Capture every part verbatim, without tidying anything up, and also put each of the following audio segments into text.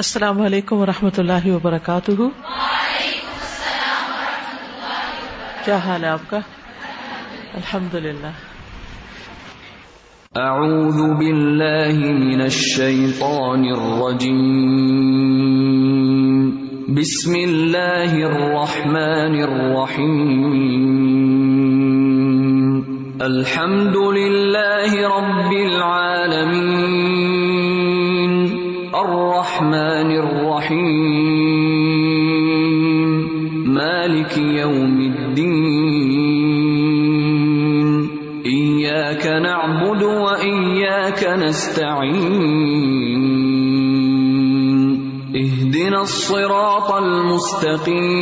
السلام علیکم ورحمۃ اللہ وبرکاتہ۔ وعلیکم السلام ورحمۃ اللہ وبرکاتہ۔ کیا حال ہے آپ کا؟ الحمد للہ۔ اعوذ باللہ من الشیطان الرجیم، بسم اللہ الرحمن الرحیم، الحمد للہ رب العالمین، الرحمن الرحیم، مالک یوم الدین، ایاک نعبد و ایاک نستعین، اہدنا الصراط المستقیم،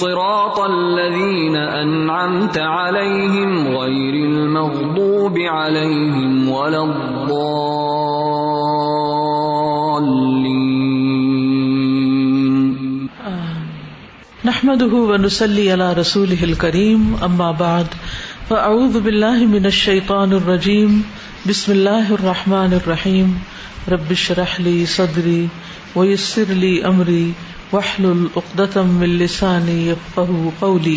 صراط الذین انعمت علیہم غیر المغضوب علیہم ولا الضالین۔ نحمده ونصلي على رسوله الكريم، اما بعد، فاعوذ بالله من الشيطان الرجيم، بسم الله الرحمن الرحيم، رب اشرح لي صدري ويسر لي امري واحلل عقدة من لساني يفقهوا قولي۔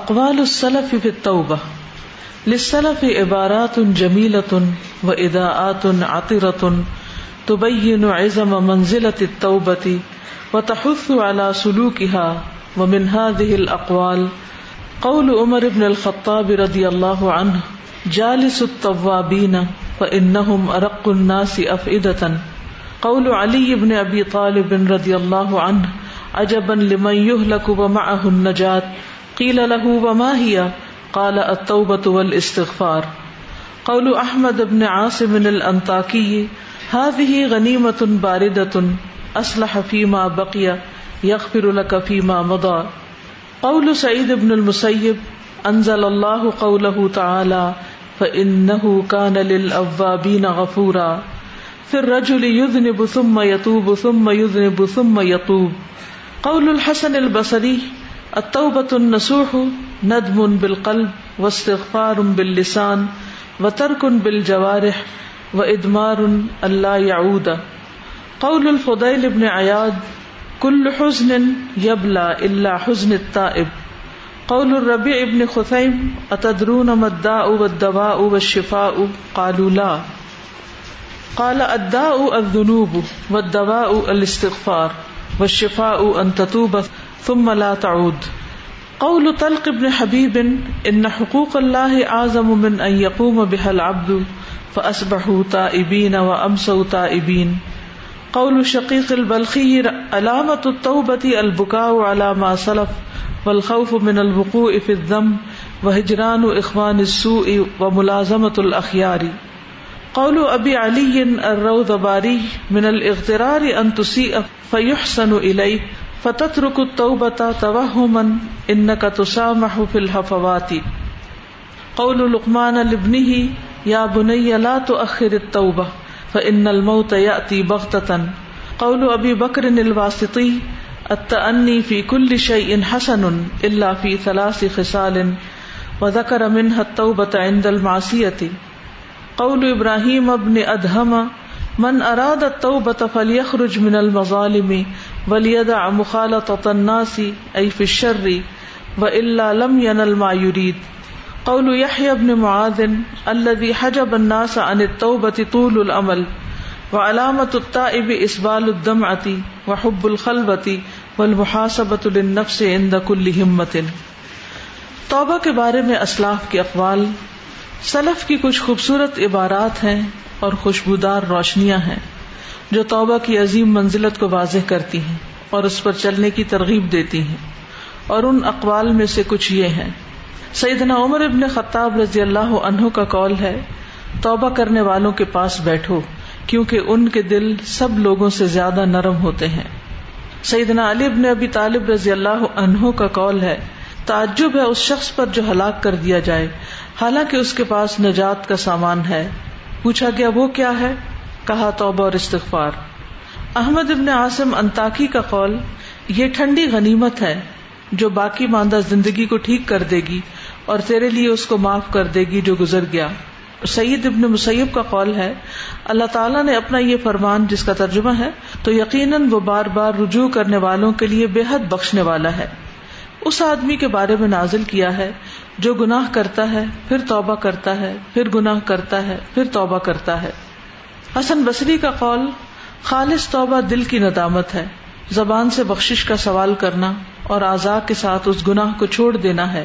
اقوال السلف في التوبة۔ للسلف عبارات جميلة واداءات عطرة تبين عظم منزلة التوبة وتحث على سلوكها، ومن هذه الأقوال قول عمر بن الخطاب رضي الله عنه، جالس التوابين فإنهم أرق الناس أفئدة۔ قول علي بن أبي طالب رضي الله عنه، عجبا لمن يهلك ومعه النجاة، قيل له وما هي؟ قال التوبة والاستغفار۔ قول أحمد بن عاصم الأنطاكي، هذه غنيمة باردة، اصلح فيما بقي، يغفر لك فيما مضى۔ قول سعيد بن المسيب، انزل الله قوله تعالى، فإنه كان للأوابين غفورا۔ في الرجل يذنب ثم يتوب ثم يذنب ثم يتوب۔ قول الحسن البصري، التوبة النصوح، ندم بالقلب واستغفار باللسان وترك بالجوارح وإدمار ألا يعود۔ قول الفضيل بن عياد، كل حزن يبلى إلا حزن التائب۔ قول الربيع بن خثيم، أتدرون ما الداء والدواء والشفاء؟ قالوا لا۔ قال الداء الذنوب والدواء الاستغفار والشفاء أن تتوب ثم لا تعود۔ قول طلق بن حبيب، إن حقوق الله أعظم من أن يقوم بها العبد، فأصبحوا تائبين وأمسوا تائبين۔ قول شقیق البلخی، علامت التوبۃ البکاء علی ما سلف والخوف من الوقوع فی الذنب وہجران اخوان السوء وملازمۃ الاخیار۔ قول ابی علی الروذباری، من الاغترار ان تسیء فیحسن الیہ فتترک التوبۃ توہما انک تسامح فی الحفوات۔ قول لقمان لابنہ، یا بنی لا تؤخر التوبہ فإن الموت يأتي بغتة۔ قول أبي بكر الواسطي، التأني في كل شيء حسن إلا في ثلاث خصال، وذكر منها التوبة عند المعصية۔ قول إبراهيم بن أدهم، من أراد التوبة فليخرج من المظالم وليدع مخالطة الناس، أي في الشر، وإلا لم ينل ما يريد۔ قول يحيى بن معاذ، الذي حجب الناس عن التوبة طول الأمل، وعلامة التائب إسبال الدمعة وحب الخلوة والمحاسبة للنفس عند كل همة۔ توبہ کے بارے میں اسلاف کے اقوال۔ سلف کی کچھ خوبصورت عبارات ہیں اور خوشبودار روشنیاں ہیں جو توبہ کی عظیم منزلت کو واضح کرتی ہیں اور اس پر چلنے کی ترغیب دیتی ہیں، اور ان اقوال میں سے کچھ یہ ہیں۔ سیدنا عمر ابن خطاب رضی اللہ عنہ کا قول ہے، توبہ کرنے والوں کے پاس بیٹھو کیونکہ ان کے دل سب لوگوں سے زیادہ نرم ہوتے ہیں۔ سیدنا علی ابن ابی طالب رضی اللہ عنہ کا قول ہے، تعجب ہے اس شخص پر جو ہلاک کر دیا جائے حالانکہ اس کے پاس نجات کا سامان ہے۔ پوچھا گیا وہ کیا ہے؟ کہا توبہ اور استغفار۔ احمد ابن عاصم انطاکی کا قول، یہ ٹھنڈی غنیمت ہے جو باقی ماندہ زندگی کو ٹھیک کر دے گی اور تیرے لیے اس کو معاف کر دے گی جو گزر گیا۔ سعید ابن مسیب کا قول ہے اللہ تعالیٰ نے اپنا یہ فرمان جس کا ترجمہ ہے تو یقیناً وہ بار بار رجوع کرنے والوں کے لیے بے حد بخشنے والا ہے، اس آدمی کے بارے میں نازل کیا ہے جو گناہ کرتا ہے پھر توبہ کرتا ہے پھر گناہ کرتا ہے پھر توبہ کرتا ہے۔ حسن بصری کا قول خالص توبہ دل کی ندامت ہے، زبان سے بخشش کا سوال کرنا اور اعضاء کے ساتھ اس گناہ کو چھوڑ دینا ہے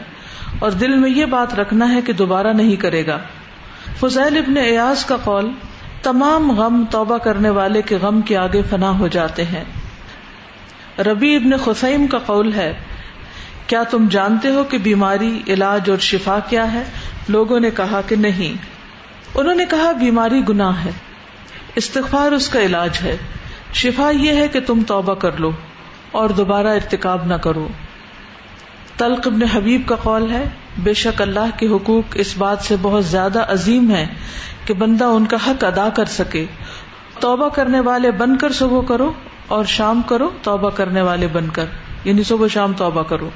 اور دل میں یہ بات رکھنا ہے کہ دوبارہ نہیں کرے گا۔ فضیل ابن ایاز کا قول تمام غم توبہ کرنے والے کے غم کے آگے فنا ہو جاتے ہیں۔ ربیع ابن خثیم کا قول ہے کیا تم جانتے ہو کہ بیماری علاج اور شفا کیا ہے؟ لوگوں نے کہا کہ نہیں۔ انہوں نے کہا بیماری گناہ ہے، استغفار اس کا علاج ہے، شفا یہ ہے کہ تم توبہ کر لو اور دوبارہ ارتکاب نہ کرو۔ طلق ابن حبیب کا قول ہے بے شک اللہ کے حقوق اس بات سے بہت زیادہ عظیم ہیں کہ بندہ ان کا حق ادا کر سکے، توبہ کرنے والے بن کر صبح کرو اور شام کرو توبہ کرنے والے بن کر، یعنی صبح شام توبہ کرو۔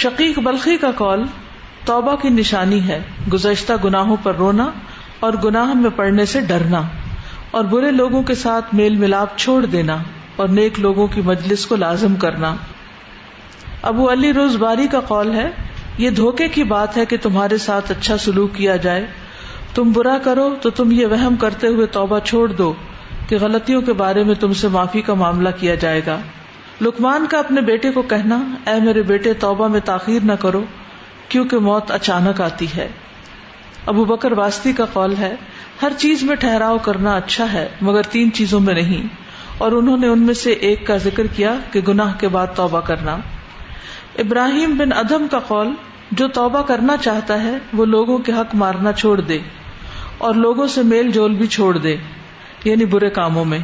شقیق بلخی کا قول توبہ کی نشانی ہے گزشتہ گناہوں پر رونا اور گناہ میں پڑنے سے ڈرنا اور برے لوگوں کے ساتھ میل ملاپ چھوڑ دینا اور نیک لوگوں کی مجلس کو لازم کرنا۔ ابو علی روزباری کا قول ہے یہ دھوکے کی بات ہے کہ تمہارے ساتھ اچھا سلوک کیا جائے، تم برا کرو تو تم یہ وہم کرتے ہوئے توبہ چھوڑ دو کہ غلطیوں کے بارے میں تم سے معافی کا معاملہ کیا جائے گا۔ لقمان کا اپنے بیٹے کو کہنا اے میرے بیٹے توبہ میں تاخیر نہ کرو کیونکہ موت اچانک آتی ہے۔ ابو بکر واسطی کا قول ہے ہر چیز میں ٹھہراؤ کرنا اچھا ہے مگر تین چیزوں میں نہیں، اور انہوں نے ان میں سے ایک کا ذکر کیا کہ گناہ کے بعد توبہ کرنا۔ ابراہیم بن ادم کا قول جو توبہ کرنا چاہتا ہے وہ لوگوں کے حق مارنا چھوڑ دے اور لوگوں سے میل جول بھی چھوڑ دے، یعنی برے کاموں میں،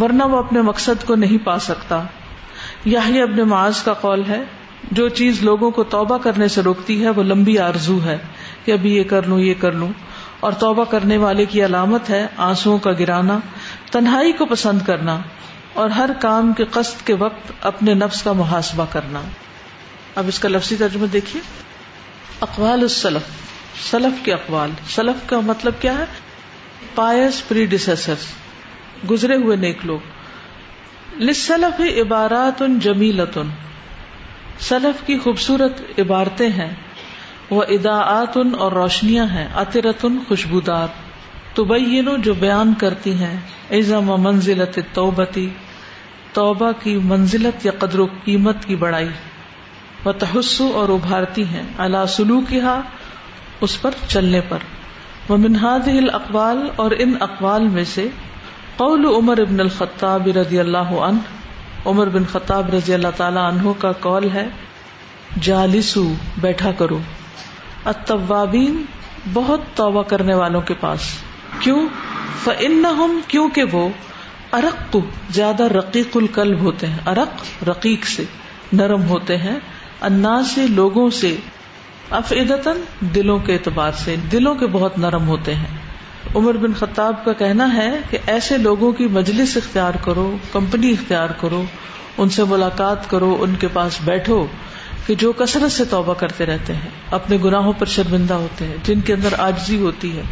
ورنہ وہ اپنے مقصد کو نہیں پا سکتا۔ یحییٰ ابن معاذ کا قول ہے جو چیز لوگوں کو توبہ کرنے سے روکتی ہے وہ لمبی آرزو ہے کہ ابھی یہ کر لوں یہ کر لوں، اور توبہ کرنے والے کی علامت ہے آنسوؤں کا گرانا، تنہائی کو پسند کرنا اور ہر کام کے قصد کے وقت اپنے نفس کا محاسبہ کرنا۔ اب اس کا لفظی ترجمہ دیکھیے۔ اقوال السلف، سلف کے اقوال، سلف کا مطلب کیا ہے؟ پائس پری ڈیسیسرز، گزرے ہوئے نیک لوگ۔ للسلف عبارات جمیلۃ، سلف کی خوبصورت عبارتیں ہیں، وہ اداعات اور روشنیاں ہیں، عطرۃ خوشبودار، تبین جو بیان کرتی ہیں، عظم و منزلت توبتی، توبہ کی منزلت یا قدر و قیمت کی بڑائی، و تحسو اور ابھارتی ہیں علی سلوکہا اس پر چلنے پر۔ و من ہذہ الاقوال اور ان اقوال میں سے قول عمر ابن الخطاب رضی اللہ عنہ، عمر بن خطاب رضی اللہ تعالی عنہ کا قول ہے جالسو بیٹھا کرو التوابین بہت توبہ کرنے والوں کے پاس، کیوں؟ فإنہم کیونکہ وہ ارق زیادہ رقیق القلب ہوتے ہیں، ارق رقیق سے نرم ہوتے ہیں، الناس سے لوگوں سے، افئدتاً دلوں کے اعتبار سے، دلوں کے بہت نرم ہوتے ہیں۔ عمر بن خطاب کا کہنا ہے کہ ایسے لوگوں کی مجلس اختیار کرو، کمپنی اختیار کرو، ان سے ملاقات کرو، ان کے پاس بیٹھو کہ جو کثرت سے توبہ کرتے رہتے ہیں، اپنے گناہوں پر شرمندہ ہوتے ہیں، جن کے اندر عاجزی ہوتی ہے،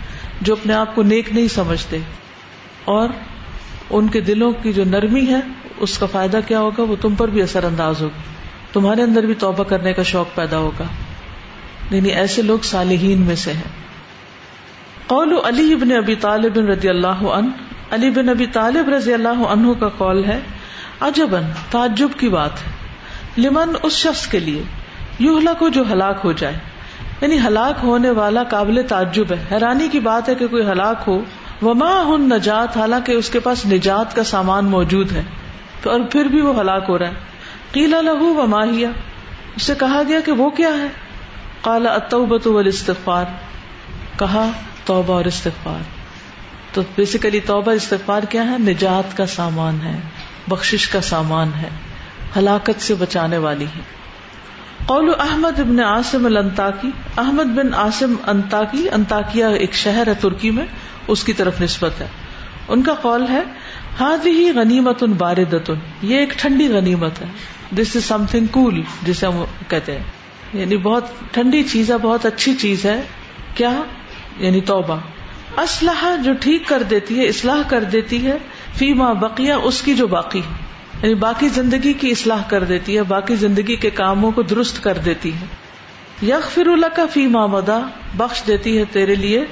جو اپنے آپ کو نیک نہیں سمجھتے، اور ان کے دلوں کی جو نرمی ہے اس کا فائدہ کیا ہوگا؟ وہ تم پر بھی اثر انداز ہوگا، تمہارے اندر بھی توبہ کرنے کا شوق پیدا ہوگا، یعنی ایسے لوگ صالحین میں سے ہیں۔ قول علی بن ابی طالب رضی اللہ عنہ، علی بن ابی طالب رضی اللہ عنہ کا قول ہے عجباً تعجب کی بات ہے، لمن اس شخص کے لیے، یہلک جو ہلاک ہو جائے، یعنی ہلاک ہونے والا قابل تعجب ہے، حیرانی کی بات ہے کہ کوئی ہلاک ہو، وما ہن نجات حالانکہ اس کے پاس نجات کا سامان موجود ہے اور پھر بھی وہ ہلاک ہو رہا ہے۔ قیل لہ وما ہی، اس سے کہا گیا کہ وہ کیا ہے؟ قال التوبۃ والاستغفار، کہا توبہ اور استغفار۔ تو بیسیکلی توبہ استغفار کیا ہے؟ نجات کا سامان ہے، بخشش کا سامان ہے، ہلاکت سے بچانے والی ہے۔ قول احمد بن عاصم الانطاکی، احمد بن عاصم انطاکی، انطاکیہ ایک شہر ہے ترکی میں، اس کی طرف نسبت ہے، ان کا قول ہے ہذہ غنیمت باردۃ، یہ ایک ٹھنڈی غنیمت ہے، دس از سم تھنگ کول جسے ہم کہتے ہیں، یعنی بہت ٹھنڈی چیز ہے، بہت اچھی چیز ہے۔ کیا؟ یعنی توبہ. اصلاحہ جو ٹھیک کر دیتی ہے، اصلاح کر دیتی ہے فیما بقیہ، اس کی جو باقی ہے، یعنی باقی زندگی کی اصلاح کر دیتی ہے، باقی زندگی کے کاموں کو درست کر دیتی ہے. یغفر لک فیما مضی، بخش دیتی ہے تیرے لیے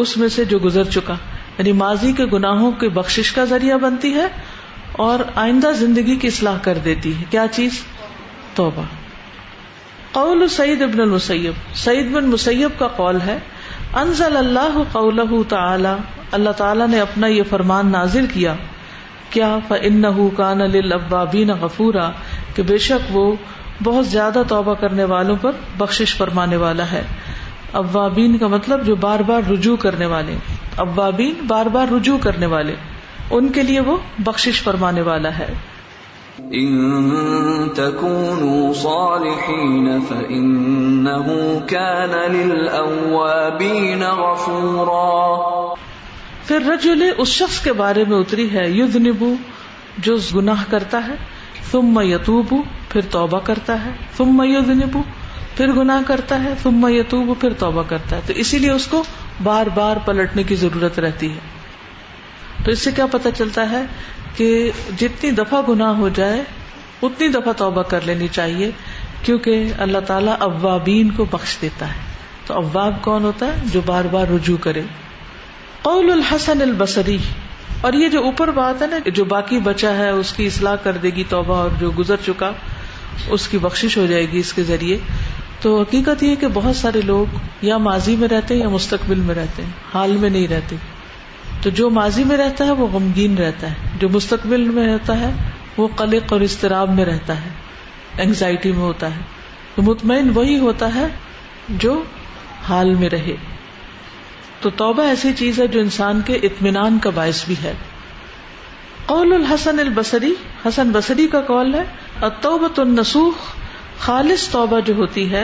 اس میں سے جو گزر چکا، یعنی ماضی کے گناہوں کی بخشش کا ذریعہ بنتی ہے اور آئندہ زندگی کی اصلاح کر دیتی ہے. کیا چیز؟ توبہ. قول سعید بن المسیب، سعید بن مسیب کا قول ہے، انزل اللہ قولہ تعالی، اللہ تعالی نے اپنا یہ فرمان نازل کیا. کیا؟ فَإِنَّهُ كَانَ لِلْأَوَّابِينَ غَفُورًا، کہ بے شک وہ بہت زیادہ توبہ کرنے والوں پر بخشش فرمانے والا ہے. اوابین کا مطلب جو بار بار رجوع کرنے والے، اوابین بار بار رجوع کرنے والے، ان کے لیے وہ بخشش فرمانے والا ہے. ان تکونوا صالحین فإنه كان للأوابین غفورا. پھر رجل، اس شخص کے بارے میں اتری ہے، یذنبو، جو گناہ کرتا ہے، ثم یتوبو، پھر توبہ کرتا ہے، ثم یذنبو، پھر گناہ کرتا ہے، ثم یتوبو، پھر توبہ کرتا ہے. تو اسی لیے اس کو بار بار پلٹنے کی ضرورت رہتی ہے. تو اس سے کیا پتہ چلتا ہے کہ جتنی دفعہ گناہ ہو جائے اتنی دفعہ توبہ کر لینی چاہیے، کیونکہ اللہ تعالیٰ اوابین کو بخش دیتا ہے. تو اواب کون ہوتا ہے؟ جو بار بار رجوع کرے. قول الحسن البصری، اور یہ جو اوپر بات ہے نا، جو باقی بچا ہے اس کی اصلاح کر دے گی توبہ، اور جو گزر چکا اس کی بخشش ہو جائے گی اس کے ذریعے. تو حقیقت یہ کہ بہت سارے لوگ یا ماضی میں رہتے ہیں یا مستقبل میں رہتے ہیں، حال میں نہیں رہتے. تو جو ماضی میں رہتا ہے وہ غمگین رہتا ہے، جو مستقبل میں رہتا ہے وہ قلق اور اضطراب میں رہتا ہے، اینگزائٹی میں ہوتا ہے. تو مطمئن وہی ہوتا ہے جو حال میں رہے. تو توبہ ایسی چیز ہے جو انسان کے اطمینان کا باعث بھی ہے. قول الحسن البصری، حسن بصری کا قول ہے، التوبۃ النصوح، خالص توبہ جو ہوتی ہے،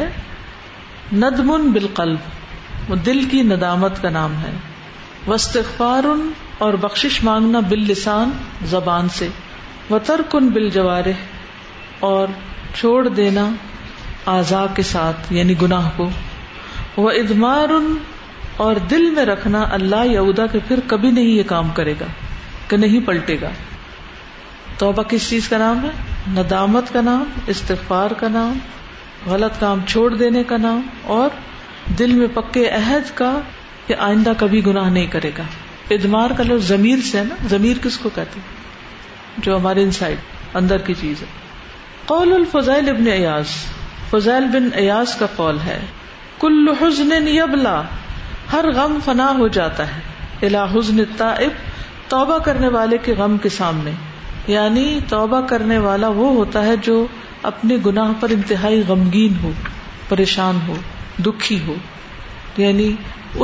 ندم بالقلب، وہ دل کی ندامت کا نام ہے، واستغفار، اور بخشش مانگنا، باللسان، زبان سے، وترک بالجوارح، اور چھوڑ دینا اعضاء کے ساتھ یعنی گناہ کو، وادمار، اور دل میں رکھنا اللہ یعودہ کہ پھر کبھی نہیں یہ کام کرے گا، کہ نہیں پلٹے گا. توبہ کس چیز کا نام ہے؟ ندامت کا نام، استغفار کا نام، غلط کام چھوڑ دینے کا نام، اور دل میں پکے عہد کا کہ آئندہ کبھی گناہ نہیں کرے گا. ادمار کا لفظ ضمیر سے ہے نا. ضمیر کس کو کہتے ہیں؟ جو ہمارے انسائڈ، اندر کی چیز ہے. قول الفضیل ابن عیاض، فضیل بن عیاض کا قول ہے، کل حزن یبلا، ہر غم فنا ہو جاتا ہے، الا حزن التائب، توبہ کرنے والے کے غم کے سامنے. یعنی توبہ کرنے والا وہ ہوتا ہے جو اپنے گناہ پر انتہائی غمگین ہو، پریشان ہو، دکھی ہو، یعنی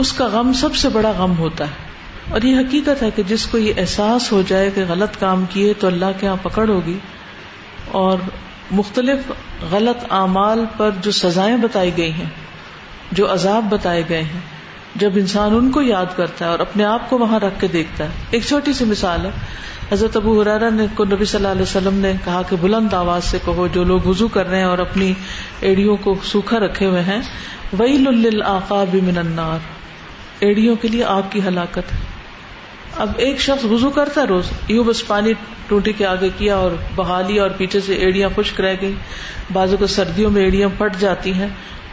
اس کا غم سب سے بڑا غم ہوتا ہے. اور یہ حقیقت ہے کہ جس کو یہ احساس ہو جائے کہ غلط کام کیے تو اللہ کے ہاں پکڑ ہوگی، اور مختلف غلط اعمال پر جو سزائیں بتائی گئی ہیں، جو عذاب بتائے گئے ہیں، جب انسان ان کو یاد کرتا ہے اور اپنے آپ کو وہاں رکھ کے دیکھتا ہے. ایک چھوٹی سی مثال ہے، حضرت ابو ہریرہ نے کو نبی صلی اللہ علیہ وسلم نے کہا کہ بلند آواز سے کہو جو لوگ وضو کر رہے ہیں اور اپنی ایڑیوں کو سوکھا رکھے ہوئے ہیں، ویل للعقاب من النار، ایڑیوں کے لیے آگ کی ہلاکت ہے. اب ایک شخص وضو کرتا ہے روز، یوں بس پانی ٹوٹی کے آگے کیا اور بہا لیا اور پیچھے سے ایڑیاں خشک رہ گئی. بعضوں کو سردیوں میں ایڑیاں پھٹ جاتی ہیں،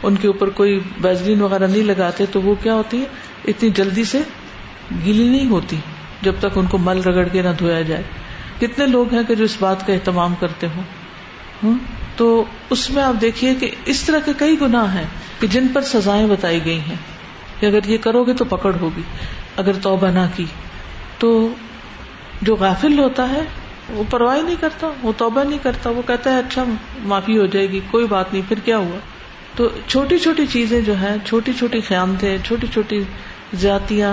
ان کے اوپر کوئی ویزلین وغیرہ نہیں لگاتے تو وہ کیا ہوتی ہے، اتنی جلدی سے گیلی نہیں ہوتی جب تک ان کو مل رگڑ کے نہ دھویا جائے. کتنے لوگ ہیں کہ جو اس بات کا اہتمام کرتے ہوں. تو اس میں آپ دیکھیے کہ اس طرح کے کئی گناہ ہیں کہ جن پر سزائیں بتائی گئی ہیں کہ اگر یہ کرو گے تو پکڑ ہوگی اگر توبہ نہ کی. تو جو غافل ہوتا ہے وہ پرواہ نہیں کرتا، وہ توبہ نہیں کرتا، وہ کہتا ہے اچھا معافی ہو جائے گی، کوئی بات نہیں، پھر کیا ہوا. تو چھوٹی چھوٹی چیزیں جو ہیں، چھوٹی چھوٹی خیانتیں، چھوٹی چھوٹی زیادتیاں،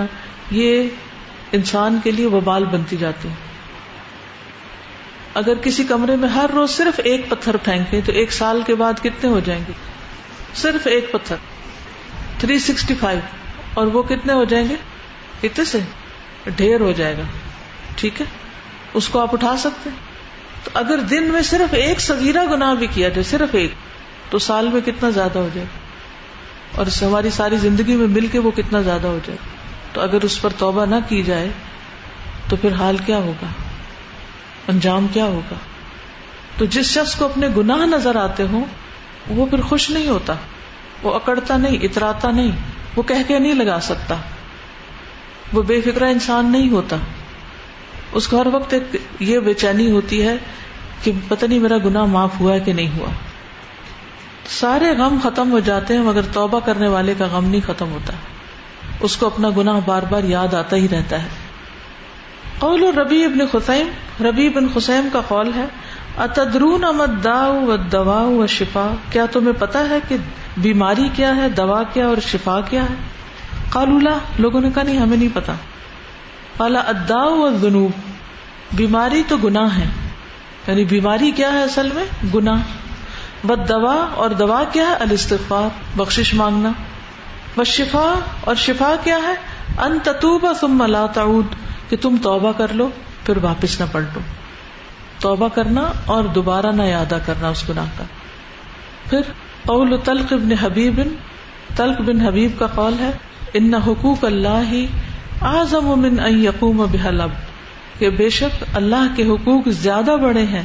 یہ انسان کے لیے وبال بنتی جاتی ہیں. اگر کسی کمرے میں ہر روز صرف ایک پتھر پھینکیں تو ایک سال کے بعد کتنے ہو جائیں گے؟ صرف ایک پتھر، تین سو پچاس. اور وہ کتنے ہو جائیں گے؟ اتنے سے ڈھیر ہو جائے گا. ٹھیک ہے، اس کو آپ اٹھا سکتے ہیں. تو اگر دن میں صرف ایک صغیرہ گناہ بھی کیا جائے، صرف ایک، تو سال میں کتنا زیادہ ہو جائے. اور اس سے ہماری ساری زندگی میں مل کے وہ کتنا زیادہ ہو جائے. تو اگر اس پر توبہ نہ کی جائے تو پھر حال کیا ہوگا, انجام کیا ہوگا. تو جس شخص کو اپنے گناہ نظر آتے ہوں وہ پھر خوش نہیں ہوتا, وہ اکڑتا نہیں, اتراتا نہیں, وہ کہہ کے نہیں لگا سکتا, وہ بے فکرہ انسان نہیں ہوتا. اس کو ہر وقت ایک یہ بے چینی ہوتی ہے کہ پتہ نہیں میرا گناہ معاف ہوا ہے کہ نہیں ہوا. سارے غم ختم ہو جاتے ہیں مگر توبہ کرنے والے کا غم نہیں ختم ہوتا, اس کو اپنا گناہ بار بار یاد آتا ہی رہتا ہے. قول ربیع بن خثیم, ربیع بن خثیم کا قول ہے, اتدرون ما الداء والدواء والشفاء, کیا تمہیں پتہ ہے کہ بیماری کیا ہے, دوا کیا اور شفا کیا ہے. قالوا لا, لوگوں نے کہا نہیں ہمیں نہیں پتا. قال الداء والذنوب, بیماری تو گناہ ہے, یعنی بیماری کیا ہے اصل میں گناہ. والدواء, اور دوا کیا ہے, الاستغفار, بخشش مانگنا. والشفاء, اور شفا کیا ہے, ان تتوب ثم لا تعود, کہ تم توبہ کر لو پھر واپس نہ پڑ لو. توبہ کرنا اور دوبارہ نہ یادہ کرنا اس گناہ کا. پھر قول طلق بن حبیب, طلق بن حبیب کا قول ہے, ان حقوق اللہ اعظم من ان یقوم بها العبد, کہ بے شک اللہ کے حقوق زیادہ بڑے ہیں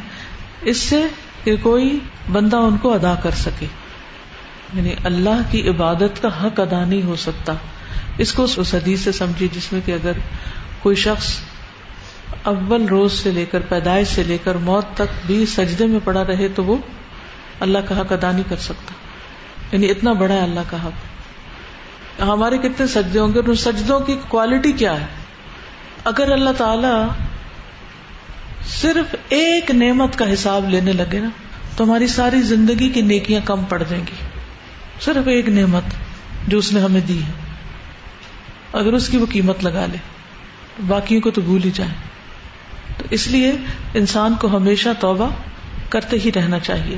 اس سے کہ کوئی بندہ ان کو ادا کر سکے. یعنی اللہ کی عبادت کا حق ادا نہیں ہو سکتا. اس کو اس حدیث سے سمجھی جس میں کہ اگر کوئی شخص اول روز سے لے کر پیدائش سے لے کر موت تک بھی سجدے میں پڑا رہے تو وہ اللہ کا حق ادا نہیں کر سکتا, یعنی اتنا بڑا ہے اللہ کا حق. ہمارے کتنے سجدے ہوں گے, ان سجدوں کی کوالٹی کیا ہے. اگر اللہ تعالی صرف ایک نعمت کا حساب لینے لگے نا تو ہماری ساری زندگی کی نیکیاں کم پڑ جائیں گی, صرف ایک نعمت جو اس نے ہمیں دی ہے. اگر اس کی وہ قیمت لگا لے, باقیوں کو تو بھول ہی جائیں. تو اس لیے انسان کو ہمیشہ توبہ کرتے ہی رہنا چاہیے.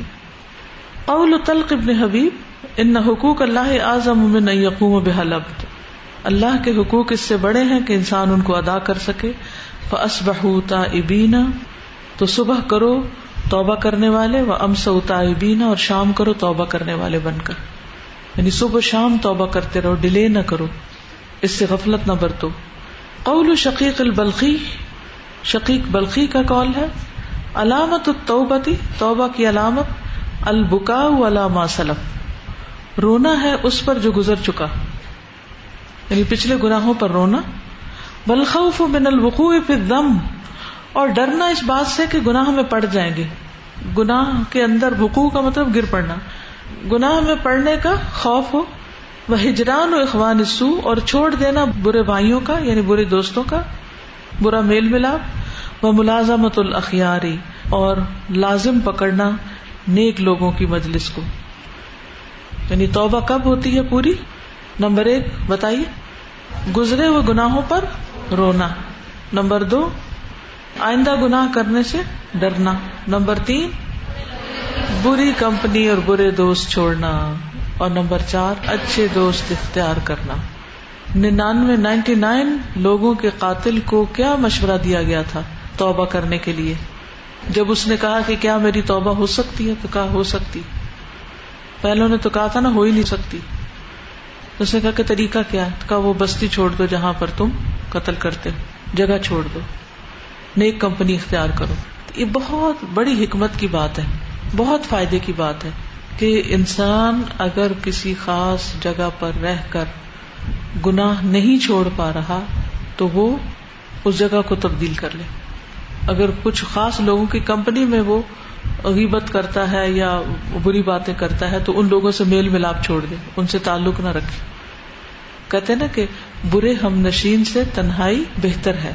قول طلق بن حبیب, ان حقوق اللہ اعظم من ان یقوم بها العبد, اللہ کے حقوق اس سے بڑے ہیں کہ انسان ان کو ادا کر سکے. فاصبحوا تائبین, تو صبح کرو توبہ کرنے والے. وامسوا تائبین, اور شام کرو توبہ کرنے والے بن کر, یعنی صبح شام توبہ کرتے رہو, ڈیلے نہ کرو, اس سے غفلت نہ برتو. قول شقیق البلخی, شقیق بلخی کا قول ہے, علامت التوبتی, توبہ کی علامت البکاء علی ما سلف, رونا ہے اس پر جو گزر چکا, یعنی پچھلے گناہوں پر رونا. والخوف من الوقوع فی الذنب, اور ڈرنا اس بات سے کہ گناہ میں پڑ جائیں گے. گناہ کے اندر وقوع کا مطلب گر پڑنا, گناہ میں پڑنے کا خوف ہو. وہجران و اخوان السوء, اور چھوڑ دینا برے بھائیوں کا, یعنی برے دوستوں کا, برا میل ملاپ. و ملازمت الاخیاری, اور لازم پکڑنا نیک لوگوں کی مجلس کو. یعنی توبہ کب ہوتی ہے پوری؟ نمبر ایک بتائیے, گزرے ہوئے گناہوں پر رونا. نمبر دو, آئندہ گناہ کرنے سے ڈرنا. نمبر تین, بری کمپنی اور برے دوست چھوڑنا. اور نمبر چار, اچھے دوست اختیار کرنا. ننانوے نائنٹی نائن لوگوں کے قاتل کو کیا مشورہ دیا گیا تھا توبہ کرنے کے لیے؟ جب اس نے کہا کہ کیا میری توبہ ہو سکتی ہے تو کہا ہو سکتی. پہلوں نے تو کہا تھا نا ہو ہی نہیں سکتی. اس نے کہا کہ طریقہ کیا ہے؟ کہا وہ بستی چھوڑ دو جہاں پر تم قتل کرتے ہو, جگہ چھوڑ دو, نیک کمپنی اختیار کرو. یہ بہت بڑی حکمت کی بات ہے, بہت فائدے کی بات ہے کہ انسان اگر کسی خاص جگہ پر رہ کر گناہ نہیں چھوڑ پا رہا تو وہ اس جگہ کو تبدیل کر لے. اگر کچھ خاص لوگوں کی کمپنی میں وہ غیبت کرتا ہے یا بری باتیں کرتا ہے تو ان لوگوں سے میل ملاپ چھوڑ دے, ان سے تعلق نہ رکھے. کہتے نا کہ برے ہم نشین سے تنہائی بہتر ہے.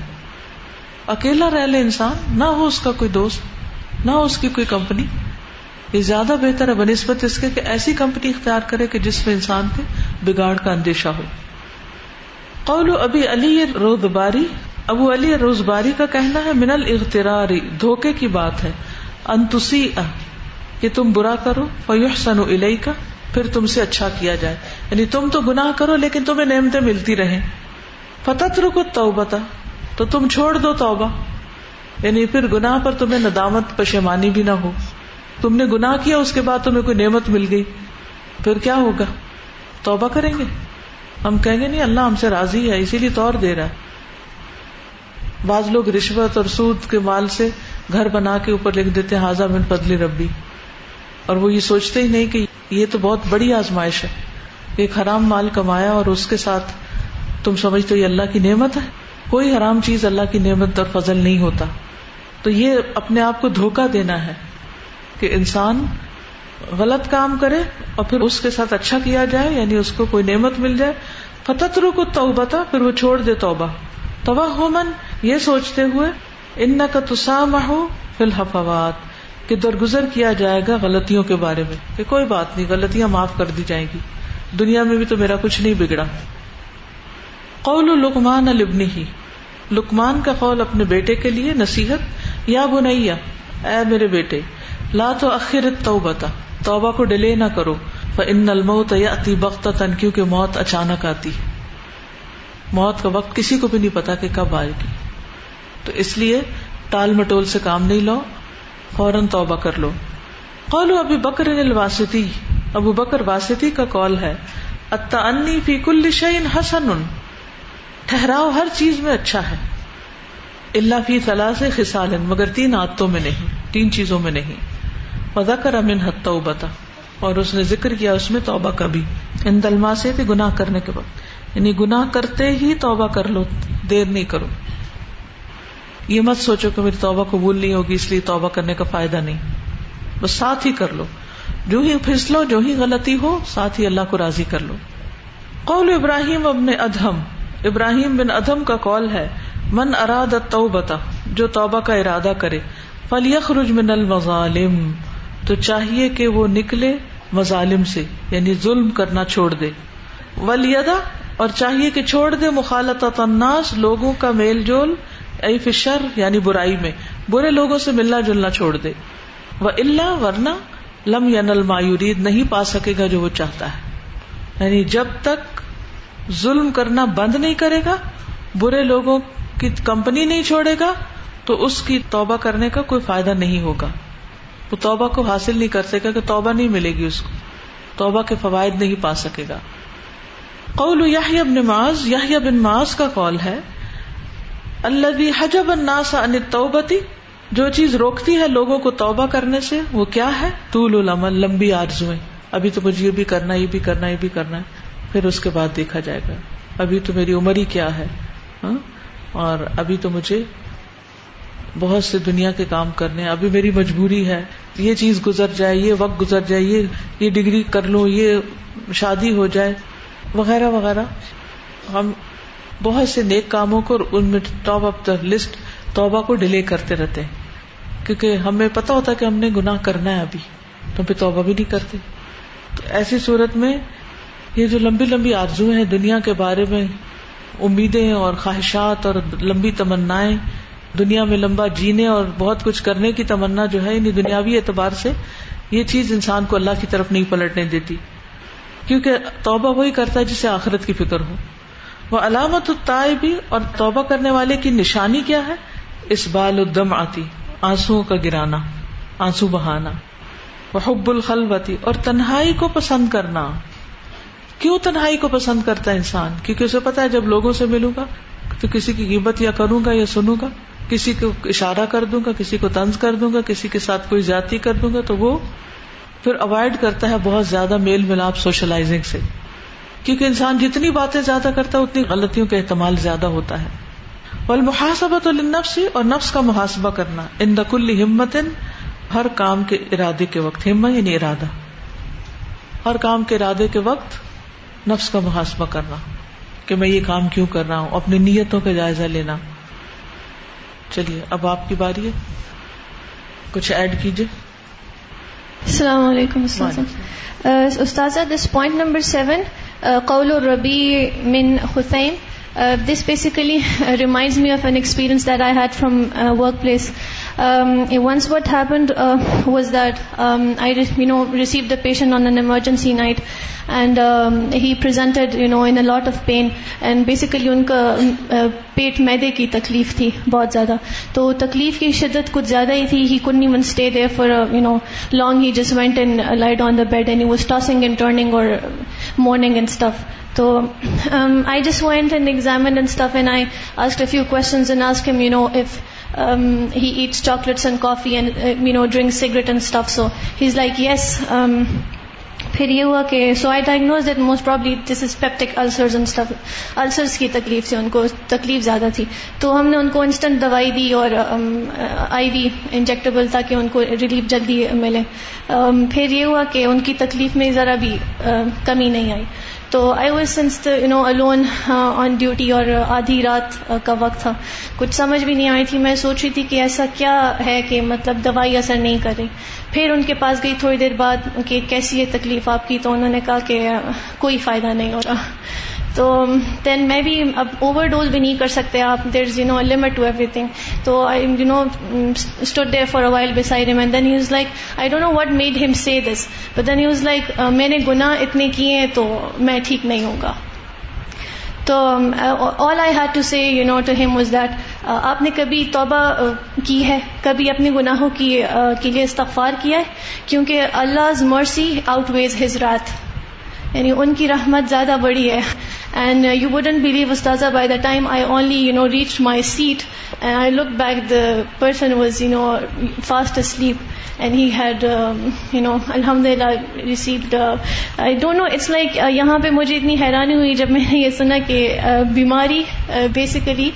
اکیلا رہ لے انسان, نہ ہو اس کا کوئی دوست, نہ ہو اس کی کوئی کمپنی, یہ زیادہ بہتر ہے بنسبت اس کے کہ ایسی کمپنی اختیار کرے کہ جس میں انسان کے بگاڑ کا اندیشہ ہو. قول ابی علی روزباری, ابو علی روزباری کا کہنا ہے, من الاغترار, دھوکے کی بات ہے. ان تسیء, کہ تم برا کرو, فیحسن الیک, پھر تم سے اچھا کیا جائے, یعنی تم تو گناہ کرو لیکن تمہیں نعمتیں ملتی رہیں. فتترک التوبۃ, تو تم چھوڑ دو توبہ, یعنی پھر گناہ پر تمہیں ندامت پشیمانی بھی نہ ہو. تم نے گناہ کیا, اس کے بعد تمہیں کوئی نعمت مل گئی, پھر کیا ہوگا؟ توبہ کریں گے؟ ہم کہیں گے نہیں اللہ ہم سے راضی ہے اسی لیے تو اور دے رہا ہے۔ بعض لوگ رشوت اور سود کے مال سے گھر بنا کے اوپر لکھ دیتے ہیں ھذا من فضل ربی، اور وہ یہ سوچتے ہی نہیں کہ یہ تو بہت بڑی آزمائش ہے، ایک حرام مال کمایا اور اس کے ساتھ تم سمجھتے ہو یہ اللہ کی نعمت ہے۔ کوئی حرام چیز اللہ کی نعمت اور فضل نہیں ہوتا۔ تو یہ اپنے آپ کو دھوکہ دینا ہے کہ انسان غلط کام کرے اور پھر اس کے ساتھ اچھا کیا جائے، یعنی اس کو کوئی نعمت مل جائے۔ فتترک التوبۃ، پھر وہ چھوڑ دے توبہ، توہمن یہ سوچتے ہوئے انک تسامح فی الحفوات، کہ درگزر کیا جائے گا غلطیوں کے بارے میں کہ کوئی بات نہیں، غلطیاں معاف کر دی جائیں گی، دنیا میں بھی تو میرا کچھ نہیں بگڑا۔ قول لقمان لابنہ، لقمان کا قول اپنے بیٹے کے لیے نصیحت، یا بنیا اے میرے بیٹے، لا تؤخر التوبۃ، توبہ کو ڈیلے نہ کرو، فان الموت یاتی بغتۃ، کیونکہ موت اچانک آتی ہے، موت کا وقت کسی کو بھی نہیں پتا کہ کب آئے گی، تو اس لیے ٹال مٹول سے کام نہیں لو، فوراً توبہ کر لو۔ قول ابی بکر الواسطی، ابو بکر واسطی کا قول ہے، التأنی فی کل شیء حسن، ٹھہراؤ ہر چیز میں اچھا ہے، الا فی ثلاث خصال، مگر تین عادتوں میں نہیں، تین چیزوں میں نہیں۔ وذکر منہا التوبۃ، اور اس نے ذکر کیا اس میں توبہ کا بھی، عند المعصیۃ، گناہ کرنے کے وقت، یعنی گناہ کرتے ہی توبہ کر لو، دیر نہیں کرو۔ یہ مت سوچو کہ میری توبہ قبول نہیں ہوگی اس لیے توبہ کرنے کا فائدہ نہیں، بس ساتھ ہی کر لو، جو ہی پھسلو، جو ہی غلطی ہو، ساتھ ہی اللہ کو راضی کر لو۔ قول ابراہیم ابن ادہم، ابراہیم بن ادہم کا قول ہے، من اراد التوبۃ، جو توبہ کا ارادہ کرے، فلیخرج من المظالم، تو چاہیے کہ وہ نکلے مظالم سے، یعنی ظلم کرنا چھوڑ دے، ولیدا، اور چاہیے کہ چھوڑ دے مخالطۃ الناس، لوگوں کا میل جول، ای فی الشر، یعنی برائی میں، برے لوگوں سے ملنا جلنا چھوڑ دے، والا، ورنہ، لم ینل ما یرید، نہیں پا سکے گا جو وہ چاہتا ہے، یعنی جب تک ظلم کرنا بند نہیں کرے گا، برے لوگوں کی کمپنی نہیں چھوڑے گا، تو اس کی توبہ کرنے کا کوئی فائدہ نہیں ہوگا، وہ توبہ کو حاصل نہیں کر سکے گا، توبہ نہیں ملے گی اس کو، توبہ کے فوائد نہیں پا سکے گا۔ قول یحییٰ بن معاذ، یحییٰ بن معاذ کا قول ہے، الذی حجب الناس عن التوبۃ، جو چیز روکتی ہے لوگوں کو توبہ کرنے سے وہ کیا ہے؟ طول العمل، لمبی آرزویں، ابھی تو مجھے یہ بھی کرنا یہ بھی کرنا یہ بھی کرنا ہے، پھر اس کے بعد دیکھا جائے گا، ابھی تو میری عمر ہی کیا ہے، اور ابھی تو مجھے بہت سے دنیا کے کام کرنے ہیں، ابھی میری مجبوری ہے، یہ چیز گزر جائے، یہ وقت گزر جائے، یہ یہ ڈگری کر لوں، یہ شادی ہو جائے، وغیرہ وغیرہ۔ ہم بہت سے نیک کاموں کو ان میں ٹاپ اپ دا لسٹ توبہ کو ڈیلے کرتے رہتے ہیں، کیونکہ ہمیں پتہ ہوتا ہے کہ ہم نے گناہ کرنا ہے ابھی، تو پھر توبہ بھی نہیں کرتے۔ تو ایسی صورت میں یہ جو لمبی لمبی آرزویں ہیں دنیا کے بارے میں، امیدیں اور خواہشات اور لمبی تمنائیں، دنیا میں لمبا جینے اور بہت کچھ کرنے کی تمنا جو ہے، یعنی دنیاوی اعتبار سے، یہ چیز انسان کو اللہ کی طرف نہیں پلٹنے دیتی، کیونکہ توبہ وہی کرتا ہے جسے آخرت کی فکر ہو۔ وہ علامت التائبی، اور توبہ کرنے والے کی نشانی کیا ہے؟ اسبال الدمعۃ، آنسوؤں کا گرانا، آنسو بہانا، وحب الخلوۃ، اور تنہائی کو پسند کرنا۔ کیوں تنہائی کو پسند کرتا ہے انسان؟ کیونکہ اسے پتا ہے جب لوگوں سے ملوں گا تو کسی کی غیبت یا کروں گا یا سنوں گا، کسی کو اشارہ کر دوں گا، کسی کو طنز کر دوں گا، کسی کے ساتھ کوئی زیادتی کر دوں گا، تو وہ پھر اوائڈ کرتا ہے بہت زیادہ میل ملاپ، سوشلائزنگ سے، کیونکہ انسان جتنی باتیں زیادہ کرتا ہے اتنی غلطیوں کا احتمال زیادہ ہوتا ہے۔ والمحاسبة للنفس، اور نفس کا محاسبہ کرنا، عند كل همة، ہر کام کے ارادے کے وقت، ہمت یعنی ارادہ، ہر کام کے ارادے کے وقت نفس کا محاسبہ کرنا کہ میں یہ کام کیوں کر رہا ہوں، اپنی نیتوں کا جائزہ لینا۔ چلیے اب آپ کی باری ہے، کچھ ایڈ کیجیے۔ السلام علیکم استاذہ۔ دس پوائنٹ نمبر سیون، قول الربیع من خثیم، this basically reminds me of an experience that I had from work place. Once what happened was that I you know received a patient on an emergency night, and um, he presented you know in a lot of pain, and basically unka uh, پیٹ میدے کی تکلیف تھی بہت زیادہ، تو تکلیف کی شدت کچھ زیادہ ہی تھی۔ he couldn't even stay there for a, you know long, he just went and lied on the bed and he was tossing and turning or morning and stuff. So um, I just went and examined and stuff, and I asked a few questions and asked him, you know, if um, he eats chocolates and coffee and, uh, you know, drinks cigarette and stuff. So he's like, yes. Um, پھر یہ ہوا کہ سو I diagnose that most probably this is peptic ulcers and stuff. Ulcers کی تکلیف سے ان کو تکلیف زیادہ تھی, تو ہم نے ان کو انسٹنٹ دوائی دی اور آئی وی انجیکٹیبل تاکہ ان کو ریلیف جلدی ملے. پھر یہ ہوا کہ ان کی تکلیف میں ذرا بھی کمی نہیں آئی. تو I was since you know alone on duty اور آدھی رات کا وقت تھا, کچھ سمجھ بھی نہیں آئی تھی. میں سوچ رہی تھی کہ ایسا کیا ہے کہ مطلب دوائی اثر نہیں کر رہی. پھر ان کے پاس گئی تھوڑی دیر بعد کہ کیسی ہے تکلیف آپ کی, تو انہوں نے کہا کہ کوئی فائدہ نہیں ہو رہا. تو دین میں بھی اب اوور ڈوز بھی نہیں کر سکتے آپ, there is you know limit to ایوری تھنگ. تو I you know stood there for a while beside him, and then he was like I don't know what made him say this, but then he was like میں نے گناہ اتنے کیے ہیں تو میں ٹھیک نہیں ہوں گا. تو all I had to say you know to him was that آپ نے کبھی توبہ کی ہے, کبھی اپنے گناہوں کی کے لیے استغفار کیا ہے, کیونکہ Allah's mercy outweighs his wrath, یعنی ان کی رحمت زیادہ بڑی ہے. And uh, you wouldn't believe, Ustaza, by the time I only, you know, reached my seat and I looked back, the person was, you know, fast asleep, and he had, um, you know, alhamdulillah, received, uh, I don't know, it's like, uh, yahan pe mujhe itni hairani hui jab maine ye suna ke uh, bimari uh, basically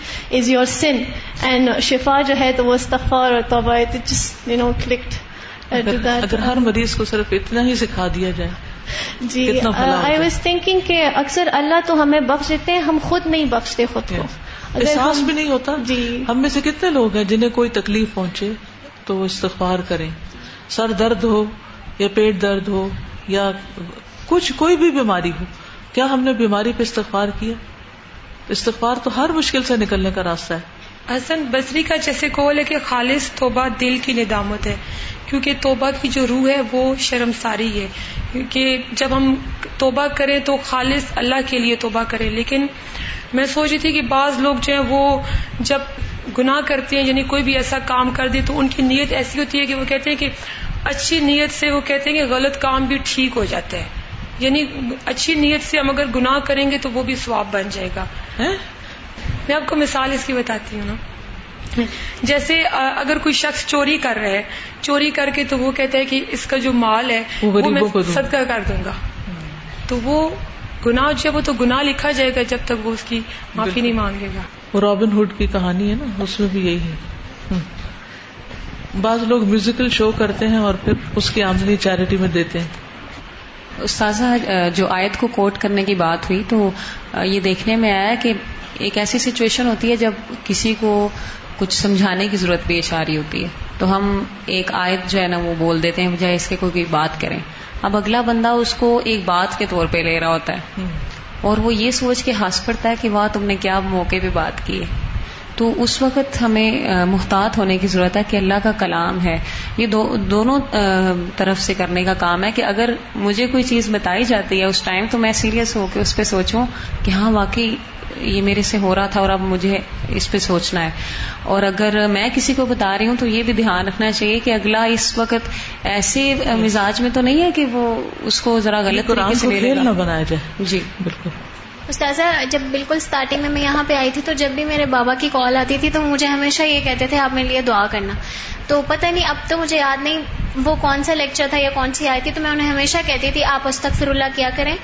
is your sin, and shifa jo hai to wo istighfar aur tawbah, it just, you know, clicked uh, to that. Agar har mareez ko sirf itna hi sikha diya jaye. جی I was thinking کہ اکثر اللہ تو ہمیں بخش دیتے ہیں, ہم خود نہیں بخشتے خود کو, احساس بھی نہیں ہوتا. جی ہم میں سے کتنے لوگ ہیں جنہیں کوئی تکلیف پہنچے تو وہ استغفار کریں, سر درد ہو یا پیٹ درد ہو یا کچھ کوئی بھی بیماری ہو, کیا ہم نے بیماری پہ استغفار کیا؟ استغفار تو ہر مشکل سے نکلنے کا راستہ ہے. حسن بصری کا جیسے قول ہے کہ خالص توبہ دل کی ندامت ہے, کیونکہ توبہ کی جو روح ہے وہ شرمساری ہے, کیونکہ جب ہم توبہ کریں تو خالص اللہ کے لیے توبہ کریں. لیکن میں سوچ رہی تھی کہ بعض لوگ جو ہیں وہ جب گناہ کرتے ہیں, یعنی کوئی بھی ایسا کام کر دے, تو ان کی نیت ایسی ہوتی ہے کہ وہ کہتے ہیں کہ اچھی نیت سے وہ کہتے ہیں کہ غلط کام بھی ٹھیک ہو جاتا ہے, یعنی اچھی نیت سے ہم اگر گناہ کریں گے تو وہ بھی ثواب بن جائے گا. میں آپ کو مثال اس کی بتاتی ہوں نا, جیسے اگر کوئی شخص چوری کر رہا ہے, چوری کر کے تو وہ کہتا ہے کہ اس کا جو مال ہے وہ میں صدقہ کر دوں گا, تو وہ گناہ جو ہے وہ تو گناہ لکھا جائے گا جب تک وہ اس کی معافی نہیں مانگے گا. وہ رابن ہوڈ کی کہانی ہے نا, اس میں بھی یہی ہے. بعض لوگ میوزیکل شو کرتے ہیں اور پھر اس کی آمدنی چیریٹی میں دیتے ہیں. استاذہ جو آیت کو کوٹ کرنے کی بات ہوئی, تو یہ دیکھنے میں آیا کہ ایک ایسی سچویشن ہوتی ہے جب کسی کو کچھ سمجھانے کی ضرورت پیش آ رہی ہوتی ہے, تو ہم ایک آیت جو ہے نا وہ بول دیتے ہیں بجائے اس کے کوئی بات کریں. اب اگلا بندہ اس کو ایک بات کے طور پہ لے رہا ہوتا ہے اور وہ یہ سوچ کے ہنس پڑتا ہے کہ واہ تم نے کیا موقع پہ بات کی ہے. تو اس وقت ہمیں محتاط ہونے کی ضرورت ہے کہ اللہ کا کلام ہے, یہ دو دونوں طرف سے کرنے کا کام ہے کہ اگر مجھے کوئی چیز بتائی جاتی ہے اس ٹائم تو میں سیریس ہو کے اس پہ سوچوں کہ ہاں واقعی یہ میرے سے ہو رہا تھا اور اب مجھے اس پہ سوچنا ہے. اور اگر میں کسی کو بتا رہی ہوں تو یہ بھی دھیان رکھنا چاہیے کہ اگلا اس وقت ایسے مزاج میں تو نہیں ہے کہ وہ اس کو ذرا غلط طریقے سے لے نہ بنایا جائے. جی بالکل استاذہ, جب بالکل سٹارٹنگ میں میں یہاں پہ آئی تھی تو جب بھی میرے بابا کی کال آتی تھی تو مجھے ہمیشہ یہ کہتے تھے آپ میرے لیے دعا کرنا. تو پتہ نہیں اب تو مجھے یاد نہیں وہ کون سا لیکچر تھا یا کون سی آئی تھی, تو میں انہیں ہمیشہ کہتی تھی آپ استغفر اللہ کیا کریں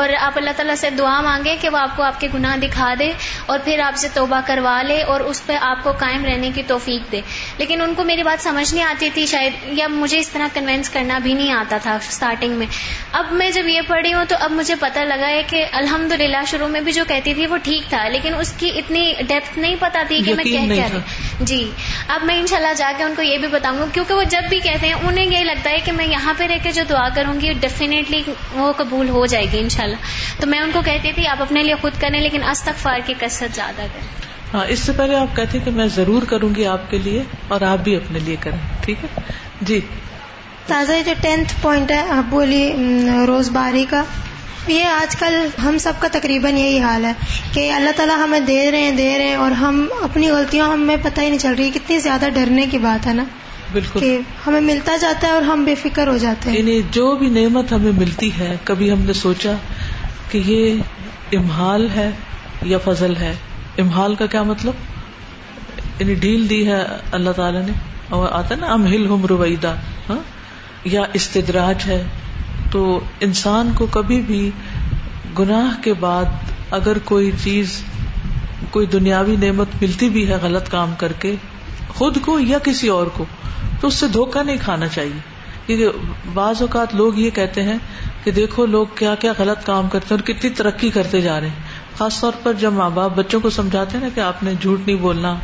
اور آپ اللہ تعالیٰ سے دعا مانگیں کہ وہ آپ کو آپ کے گناہ دکھا دے اور پھر آپ سے توبہ کروا لے اور اس پہ آپ کو قائم رہنے کی توفیق دے. لیکن ان کو میری بات سمجھ نہیں آتی تھی شاید, یا مجھے اس طرح کنوینس کرنا بھی نہیں آتا تھا اسٹارٹنگ میں. اب میں جب یہ پڑھی ہوں تو اب مجھے پتہ لگا ہے کہ الحمدللہ شروع میں بھی جو کہتی تھی وہ ٹھیک تھا, لیکن اس کی اتنی ڈیپتھ نہیں پتہ تھی کہ میں کہہ کیا رہی. جی اب میں انشاءاللہ جا کے ان کو یہ بھی بتاؤں گا, کیونکہ وہ جب بھی کہتے ہیں انہیں یہی لگتا ہے کہ میں یہاں پہ رہ کے جو دعا کروں گی ڈیفینیٹلی وہ قبول ہو جائے گی انشاءاللہ. تو میں ان کو کہتی تھی آپ اپنے لیے خود کریں لیکن استغفار کی کثرت زیادہ کریں. ہاں اس سے پہلے آپ کہتے ہیں کہ میں ضرور کروں گی آپ کے لیے اور آپ بھی اپنے لیے کریں, ٹھیک ہے جی. تازہ جو ٹینتھ پوائنٹ ہے آپ بولی روز باری کا, یہ آج کل ہم سب کا تقریباً یہی حال ہے کہ اللہ تعالیٰ ہمیں دے رہے ہیں دے رہے ہیں اور ہم اپنی غلطیوں ہمیں پتہ ہی نہیں چل رہی. کتنی زیادہ ڈرنے کی بات ہے نا, بالکل کہ ہمیں ملتا جاتا ہے اور ہم بے فکر ہو جاتے ہیں. یعنی جو بھی نعمت ہمیں ملتی ہے کبھی ہم نے سوچا کہ یہ امحال ہے یا فضل ہے؟ امحال کا کیا مطلب؟ یعنی ڈھیل دی ہے اللہ تعالیٰ نے، اور آتا ہے نا امہلہم رویدا، ہاں، یا استدراج ہے. تو انسان کو کبھی بھی گناہ کے بعد اگر کوئی چیز، کوئی دنیاوی نعمت ملتی بھی ہے غلط کام کر کے خود کو یا کسی اور کو، تو اس سے دھوکہ نہیں کھانا چاہیے. کیونکہ بعض اوقات لوگ یہ کہتے ہیں کہ دیکھو لوگ کیا کیا غلط کام کرتے ہیں اور کتنی ترقی کرتے جا رہے ہیں. خاص طور پر جب ماں باپ بچوں کو سمجھاتے ہیں نا کہ آپ نے جھوٹ نہیں بولنا،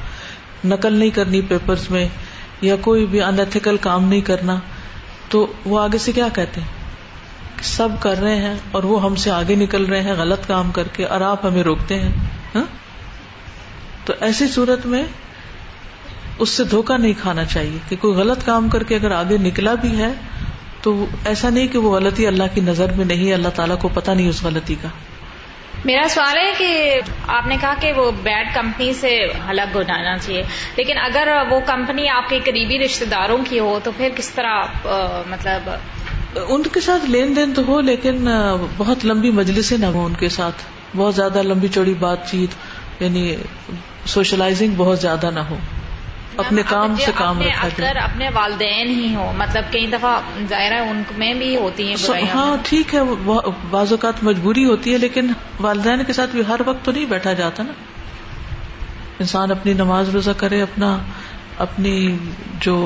نقل نہیں کرنی پیپرز میں، یا کوئی بھی ان ایتھیکل کام نہیں کرنا، تو وہ آگے سے کیا کہتے ہیں؟ سب کر رہے ہیں اور وہ ہم سے آگے نکل رہے ہیں غلط کام کر کے، اور آپ ہمیں روکتے ہیں. ہاں؟ تو ایسی صورت میں اس سے دھوکہ نہیں کھانا چاہیے کہ کوئی غلط کام کر کے اگر آگے نکلا بھی ہے تو ایسا نہیں کہ وہ غلطی اللہ کی نظر میں نہیں، اللہ تعالیٰ کو پتہ نہیں اس غلطی کا. میرا سوال ہے کہ آپ نے کہا کہ وہ بیڈ کمپنی سے الگ ہو جانا چاہیے، لیکن اگر وہ کمپنی آپ کے قریبی رشتہ داروں کی ہو تو پھر کس طرح آپ مطلب ان کے ساتھ لین دین تو ہو، لیکن بہت لمبی مجلسیں نہ ہوں ان کے ساتھ، بہت زیادہ لمبی چوڑی بات چیت، یعنی سوشلائزنگ بہت زیادہ نہ ہو، اپنے کام سے کام رکھا جائے. اپنے والدین ہی ہو، مطلب کئی دفعہ ظاہر ہے ان میں بھی ہوتی ہیں. ہاں ٹھیک ہے، بعض اوقات مجبوری ہوتی ہے، لیکن والدین کے ساتھ بھی ہر وقت تو نہیں بیٹھا جاتا نا. انسان اپنی نماز روزہ کرے، اپنا اپنی جو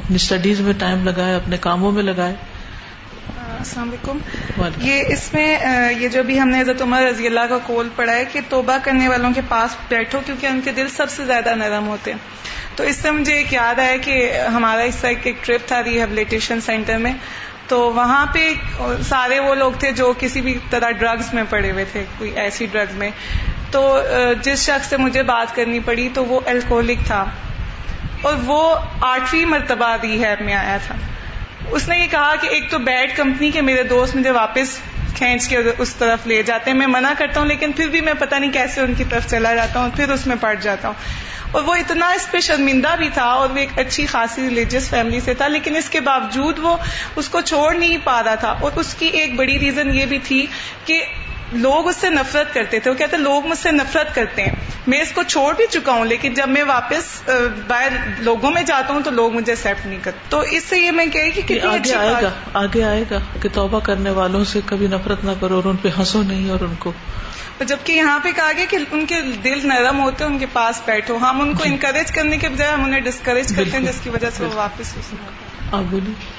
اپنی اسٹڈیز میں ٹائم لگائے، اپنے کاموں میں لگائے. السلام علیکم. یہ اس میں یہ جو بھی ہم نے حضرت عمر رضی اللہ کا قول پڑھا ہے کہ توبہ کرنے والوں کے پاس بیٹھو کیونکہ ان کے دل سب سے زیادہ نرم ہوتے ہیں، تو اس سے مجھے ایک یاد آیا کہ ہمارا اس طرح ایک ٹرپ تھا ریہیبلیٹیشن سینٹر میں، تو وہاں پہ سارے وہ لوگ تھے جو کسی بھی طرح ڈرگز میں پڑے ہوئے تھے، کوئی ایسی ڈرگز میں. تو جس شخص سے مجھے بات کرنی پڑی تو وہ الکوہولک تھا، اور وہ آٹھویں مرتبہ ریہیب میں آیا تھا. اس نے یہ کہا کہ ایک تو بیڈ کمپنی کے میرے دوست مجھے واپس کھینچ کے اس طرف لے جاتے ہیں، میں منع کرتا ہوں لیکن پھر بھی میں پتہ نہیں کیسے ان کی طرف چلا جاتا ہوں، پھر اس میں پڑ جاتا ہوں. اور وہ اتنا اس پہ شرمندہ بھی تھا، اور وہ ایک اچھی خاصی ریلیجیس فیملی سے تھا، لیکن اس کے باوجود وہ اس کو چھوڑ نہیں پا رہا تھا. اور اس کی ایک بڑی ریزن یہ بھی تھی کہ لوگ اس سے نفرت کرتے تھے. وہ کہتے لوگ مجھ سے نفرت کرتے ہیں، میں اس کو چھوڑ بھی چکا ہوں لیکن جب میں واپس باہر لوگوں میں جاتا ہوں تو لوگ مجھے ایکسیپٹ نہیں کرتے. تو اس سے یہ میں کہے کہ کتنی اچھی آگے آئے گا آگے آئے گا کہ توبہ کرنے والوں سے کبھی نفرت نہ کرو اور ان پہ ہنسو نہیں اور ان کو، جبکہ یہاں پہ کہا گیا کہ ان کے دل نرم ہوتے ہیں، ان کے پاس بیٹھو. ہم ان کو انکریج کرنے کے بجائے ہم انہیں ڈسکریج کرتے ہیں، جس کی وجہ سے وہ واپس. آپ بولیے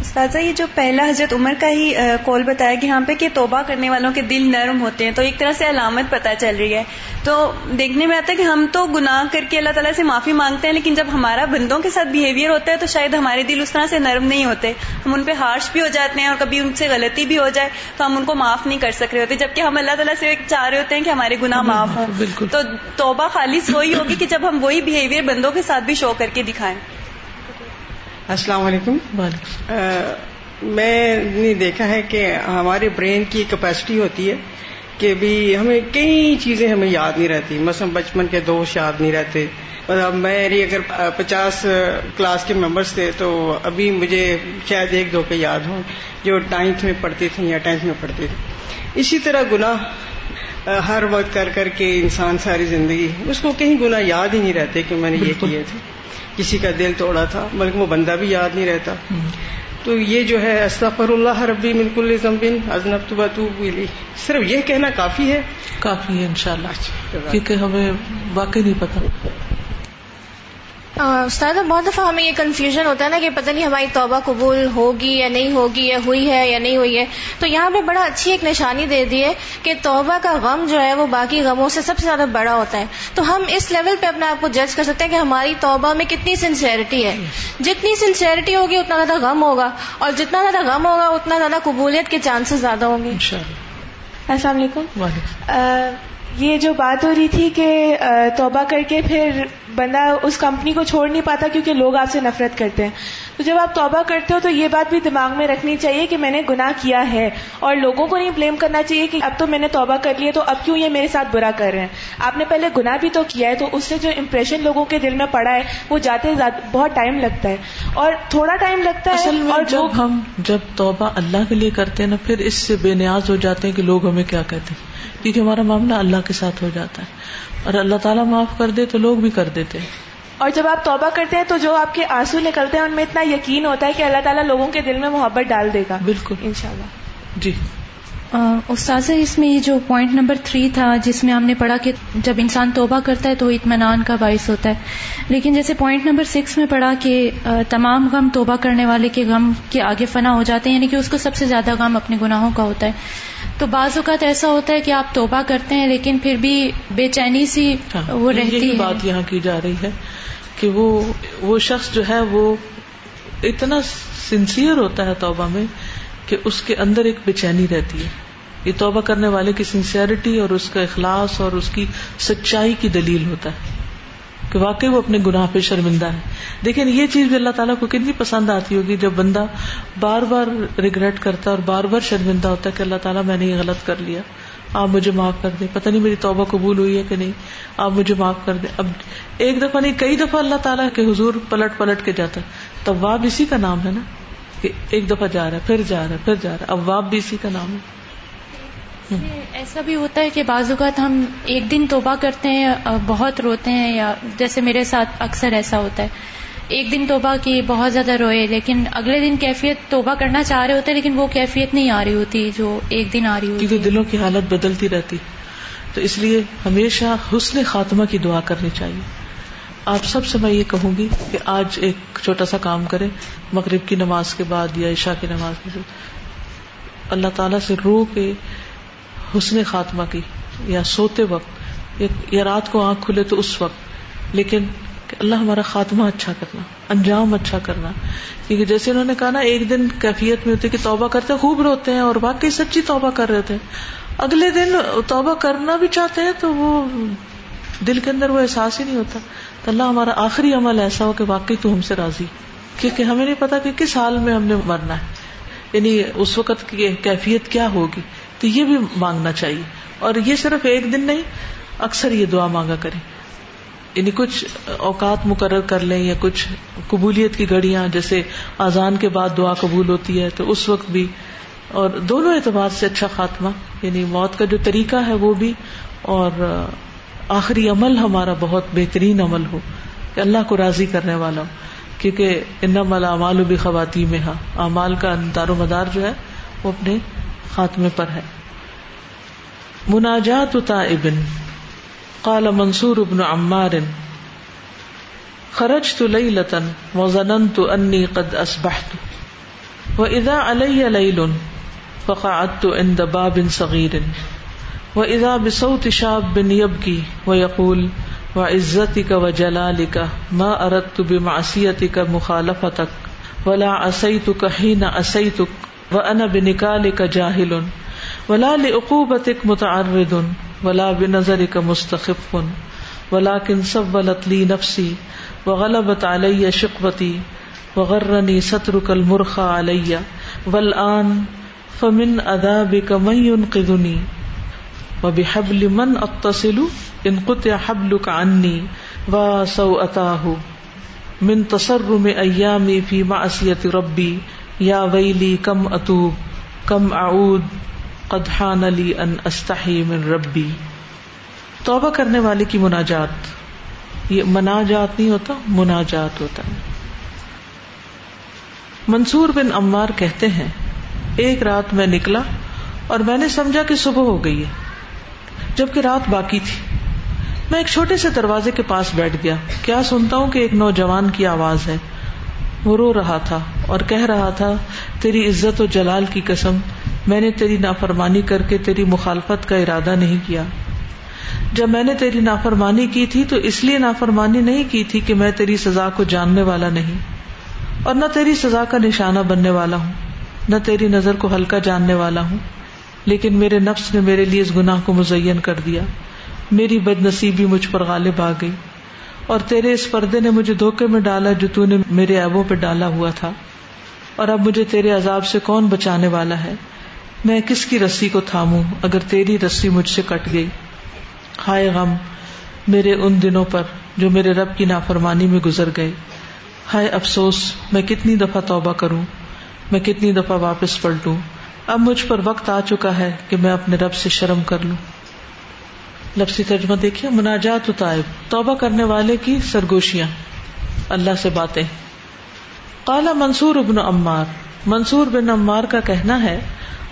استاذہ، یہ جو پہلا حضرت عمر کا ہی قول بتایا کہ یہاں پہ کہ توبہ کرنے والوں کے دل نرم ہوتے ہیں، تو ایک طرح سے علامت پتہ چل رہی ہے. تو دیکھنے میں آتا ہے کہ ہم تو گناہ کر کے اللہ تعالیٰ سے معافی مانگتے ہیں، لیکن جب ہمارا بندوں کے ساتھ بیہیویئر ہوتا ہے تو شاید ہمارے دل اس طرح سے نرم نہیں ہوتے، ہم ان پہ ہارش بھی ہو جاتے ہیں، اور کبھی ان سے غلطی بھی ہو جائے تو ہم ان کو معاف نہیں کر سک رہے ہوتے، جبکہ ہم اللہ تعالیٰ سے چاہ رہے ہوتے ہیں کہ ہمارے گناہ معاف ہوں. تو توبہ خالص وہی ہوگی کہ جب ہم وہی بیہیویئر بندوں کے ساتھ بھی شو کر کے دکھائیں. السلام علیکم. میں نے دیکھا ہے کہ ہمارے برین کی کیپیسٹی ہوتی ہے کہ بھی ہمیں کئی چیزیں ہمیں یاد نہیں رہتی، مثلا بچپن کے دوست یاد نہیں رہتے. مطلب میری اگر پچاس کلاس کے ممبرس تھے تو ابھی مجھے شاید ایک دو کے یاد ہوں جو نائنتھ میں پڑھتے تھے یا ٹینتھ میں پڑھتے تھے. اسی طرح گناہ ہر وقت کر کر کے انسان ساری زندگی اس کو کہیں گناہ یاد ہی نہیں رہتے کہ میں نے یہ کیے تھے، کسی کا دل توڑا تھا، بلکہ وہ بندہ بھی یاد نہیں رہتا. تو یہ جو ہے استغفراللہ ربی من کل ذنب اذنبت واتوب الیہ، صرف یہ کہنا کافی ہے کافی ہے انشاءاللہ، کیونکہ ہمیں واقعی نہیں پتا. استاد، بہت دفعہ ہمیں یہ کنفیوژن ہوتا ہے نا کہ پتہ نہیں ہماری توبہ قبول ہوگی یا نہیں ہوگی، یا ہوئی ہے یا نہیں ہوئی ہے. تو یہاں پہ بڑا اچھی ایک نشانی دے دی ہے کہ توبہ کا غم جو ہے وہ باقی غموں سے سب سے زیادہ بڑا ہوتا ہے. تو ہم اس لیول پہ اپنے آپ کو جج کر سکتے ہیں کہ ہماری توبہ میں کتنی سنسیئرٹی ہے. جتنی سنسیئرٹی ہوگی اتنا زیادہ غم ہوگا، اور جتنا زیادہ غم ہوگا اتنا زیادہ قبولیت کے چانسز زیادہ ہوں گے. السلام علیکم. یہ جو بات ہو رہی تھی کہ توبہ کر کے پھر بندہ اس کمپنی کو چھوڑ نہیں پاتا کیونکہ لوگ آپ سے نفرت کرتے ہیں، تو جب آپ توبہ کرتے ہو تو یہ بات بھی دماغ میں رکھنی چاہیے کہ میں نے گناہ کیا ہے، اور لوگوں کو نہیں بلیم کرنا چاہیے کہ اب تو میں نے توبہ کر لی ہے تو اب کیوں یہ میرے ساتھ برا کر رہے ہیں. آپ نے پہلے گناہ بھی تو کیا ہے، تو اس سے جو امپریشن لوگوں کے دل میں پڑا ہے وہ جاتے بہت ٹائم لگتا ہے اور تھوڑا ٹائم لگتا ہے. اور جب ہم جب توبہ اللہ کے لیے کرتے ہیں نا پھر اس سے بے نیاز ہو جاتے ہیں کہ لوگ ہمیں کیا کہتے ہیں، کیونکہ ہمارا معاملہ اللہ کے ساتھ ہو جاتا ہے اور اللہ تعالیٰ معاف کر دے تو لوگ بھی کر دیتے ہیں. اور جب آپ توبہ کرتے ہیں تو جو آپ کے آنسو نکلتے ہیں ان میں اتنا یقین ہوتا ہے کہ اللہ تعالیٰ لوگوں کے دل میں محبت ڈال دے گا. بالکل انشاءاللہ. جی استاذہ اس میں یہ جو پوائنٹ نمبر تھری تھا جس میں ہم نے پڑھا کہ جب انسان توبہ کرتا ہے تو اطمینان کا باعث ہوتا ہے، لیکن جیسے پوائنٹ نمبر سکس میں پڑھا کہ تمام غم توبہ کرنے والے کے غم کے آگے فنا ہو جاتے ہیں، یعنی کہ اس کو سب سے زیادہ غم اپنے گناہوں کا ہوتا ہے. تو بعض اوقات ایسا ہوتا ہے کہ آپ توبہ کرتے ہیں لیکن پھر بھی بے چینی سی وہ رہتی ہے. بات یہاں کی جا رہی ہے کہ وہ وہ شخص جو ہے وہ اتنا سنسیئر ہوتا ہے توبہ میں کہ اس کے اندر ایک بے چینی رہتی ہے. یہ توبہ کرنے والے کی سنسیئرٹی اور اس کا اخلاص اور اس کی سچائی کی دلیل ہوتا ہے کہ واقعی وہ اپنے گناہ پہ شرمندہ ہے. دیکھیں یہ چیز بھی اللہ تعالیٰ کو کتنی پسند آتی ہوگی جب بندہ بار بار ریگریٹ کرتا ہے اور بار بار شرمندہ ہوتا ہے کہ اللہ تعالیٰ میں نے یہ غلط کر لیا، آپ مجھے معاف کر دیں، پتہ نہیں میری توبہ قبول ہوئی ہے کہ نہیں، آپ مجھے معاف کر دیں. اب ایک دفعہ نہیں کئی دفعہ اللہ تعالیٰ کے حضور پلٹ پلٹ کے جاتا ہے. تواب اسی کا نام ہے نا کہ ایک دفعہ جا رہا ہے پھر جا رہا ہے پھر جا رہا ہے. اواب بھی اسی کا نام ہے. ایسا بھی ہوتا ہے کہ بعض اوقات ہم ایک دن توبہ کرتے ہیں بہت روتے ہیں، یا جیسے میرے ساتھ اکثر ایسا ہوتا ہے ایک دن توبہ کی بہت زیادہ روئے، لیکن اگلے دن کیفیت توبہ کرنا چاہ رہے ہوتے ہیں لیکن وہ کیفیت نہیں آ رہی ہوتی جو ایک دن آ رہی ہوتی، کیونکہ دلوں کی حالت بدلتی رہتی. تو اس لیے ہمیشہ حسن خاتمہ کی دعا کرنی چاہیے. آپ سب سے میں یہ کہوں گی کہ آج ایک چھوٹا سا کام کریں، مغرب کی نماز کے بعد یا عشاء کی نماز کے بعد اللہ تعالیٰ سے رو کے حسن خاتمہ کی، یا سوتے وقت یا رات کو آنکھ کھلے تو اس وقت، لیکن کہ اللہ ہمارا خاتمہ اچھا کرنا، انجام اچھا کرنا. کیونکہ جیسے انہوں نے کہا نا ایک دن کیفیت میں ہوتی ہے کہ توبہ کرتے ہیں خوب روتے ہیں اور واقعی سچی توبہ کر رہے ہوتے ہیں، اگلے دن توبہ کرنا بھی چاہتے ہیں تو وہ دل کے اندر وہ احساس ہی نہیں ہوتا. تو اللہ ہمارا آخری عمل ایسا ہو کہ واقعی تو ہم سے راضی، کیونکہ ہمیں نہیں پتا کہ کس حال میں ہم نے مرنا ہے، یعنی اس وقت کی کیفیت کیا ہوگی. تو یہ بھی مانگنا چاہیے، اور یہ صرف ایک دن نہیں، اکثر یہ دعا مانگا کریں. یعنی کچھ اوقات مقرر کر لیں یا کچھ قبولیت کی گھڑیاں، جیسے اذان کے بعد دعا قبول ہوتی ہے تو اس وقت بھی، اور دونوں اعتبار سے اچھا خاتمہ، یعنی موت کا جو طریقہ ہے وہ بھی، اور آخری عمل ہمارا بہت بہترین عمل ہو کہ اللہ کو راضی کرنے والا ہو. کیونکہ انما الاعمال بخواتیمہا، اعمال کا دار و مدار جو ہے وہ اپنے خاتمے پر ہے. مناجات تائب. قال منصور بن عمار خرجت لیلة وظننت انی قد اصبحت واذا علی لیل فقعدت عند باب صغیر وَإِذَا بِصَوْتِ شَابٍ يَبْكِي وَيَقُولُ وَعِزَّتِكَ وَجَلَالِكَ مَا أَرَدْتُ بِمَعْصِيَتِكَ مُخَالَفَتَكَ وَلَا عَصَيْتُكَ حِينَ عَصَيْتُكَ وَأَنَا بِنِكَالِكَ جَاهِلٌ وَلَا لِعُقُوبَتِكَ مُتَعَرِّضٌ وَلَا بِنَظَرِكَ مُسْتَخِفٌ وَلَكِنْ سَوَّلَتْ لِي نَفْسِي وَغَلَبَتْ عَلَيَّ شِقْوَتِي وَغَرَّنِي سَتْرُكَ الْمُرْخَى عَلَيَّ وَالْآنَ فَمِنْ عَذَابِكَ مَنْ يُنْقِذُنِي وبحبل من اتصل ان قطع حبلك عني وسوءته من تصرم ايامي في معصية ربي يا ويلي كم اتوب كم اعود قد حان لي ان استحي من ربي. توبہ کرنے والے کی مناجات، یہ مناجات نہیں ہوتا مناجات ہوتا. منصور بن عمار کہتے ہیں ایک رات میں نکلا اور میں نے سمجھا کہ صبح ہو گئی ہے جبکہ رات باقی تھی. میں ایک چھوٹے سے دروازے کے پاس بیٹھ گیا، کیا سنتا ہوں کہ ایک نوجوان کی آواز ہے. وہ رو رہا تھا اور کہہ رہا تھا تیری عزت و جلال کی قسم میں نے تیری نافرمانی کر کے تیری مخالفت کا ارادہ نہیں کیا. جب میں نے تیری نافرمانی کی تھی تو اس لیے نافرمانی نہیں کی تھی کہ میں تیری سزا کو جاننے والا نہیں اور نہ تیری سزا کا نشانہ بننے والا ہوں، نہ تیری نظر کو ہلکا جاننے والا ہوں، لیکن میرے نفس نے میرے لیے اس گناہ کو مزین کر دیا. میری بد نصیبی مجھ پر غالب آ گئی اور تیرے اس پردے نے مجھے دھوکے میں ڈالا جو تو نے میرے عیبوں پہ ڈالا ہوا تھا، اور اب مجھے تیرے عذاب سے کون بچانے والا ہے؟ میں کس کی رسی کو تھاموں اگر تیری رسی مجھ سے کٹ گئی؟ ہائے غم میرے ان دنوں پر جو میرے رب کی نافرمانی میں گزر گئے، ہائے افسوس میں کتنی دفعہ توبہ کروں، میں کتنی دفعہ واپس پلٹوں، اب مجھ پر وقت آ چکا ہے کہ میں اپنے رب سے شرم کر لوں۔ لفظی ترجمہ دیکھیے، مناجات و تائب، توبہ کرنے والے کی سرگوشیاں، اللہ سے باتیں۔ قال منصور ابن عمار، منصور بن عمار کا کہنا ہے،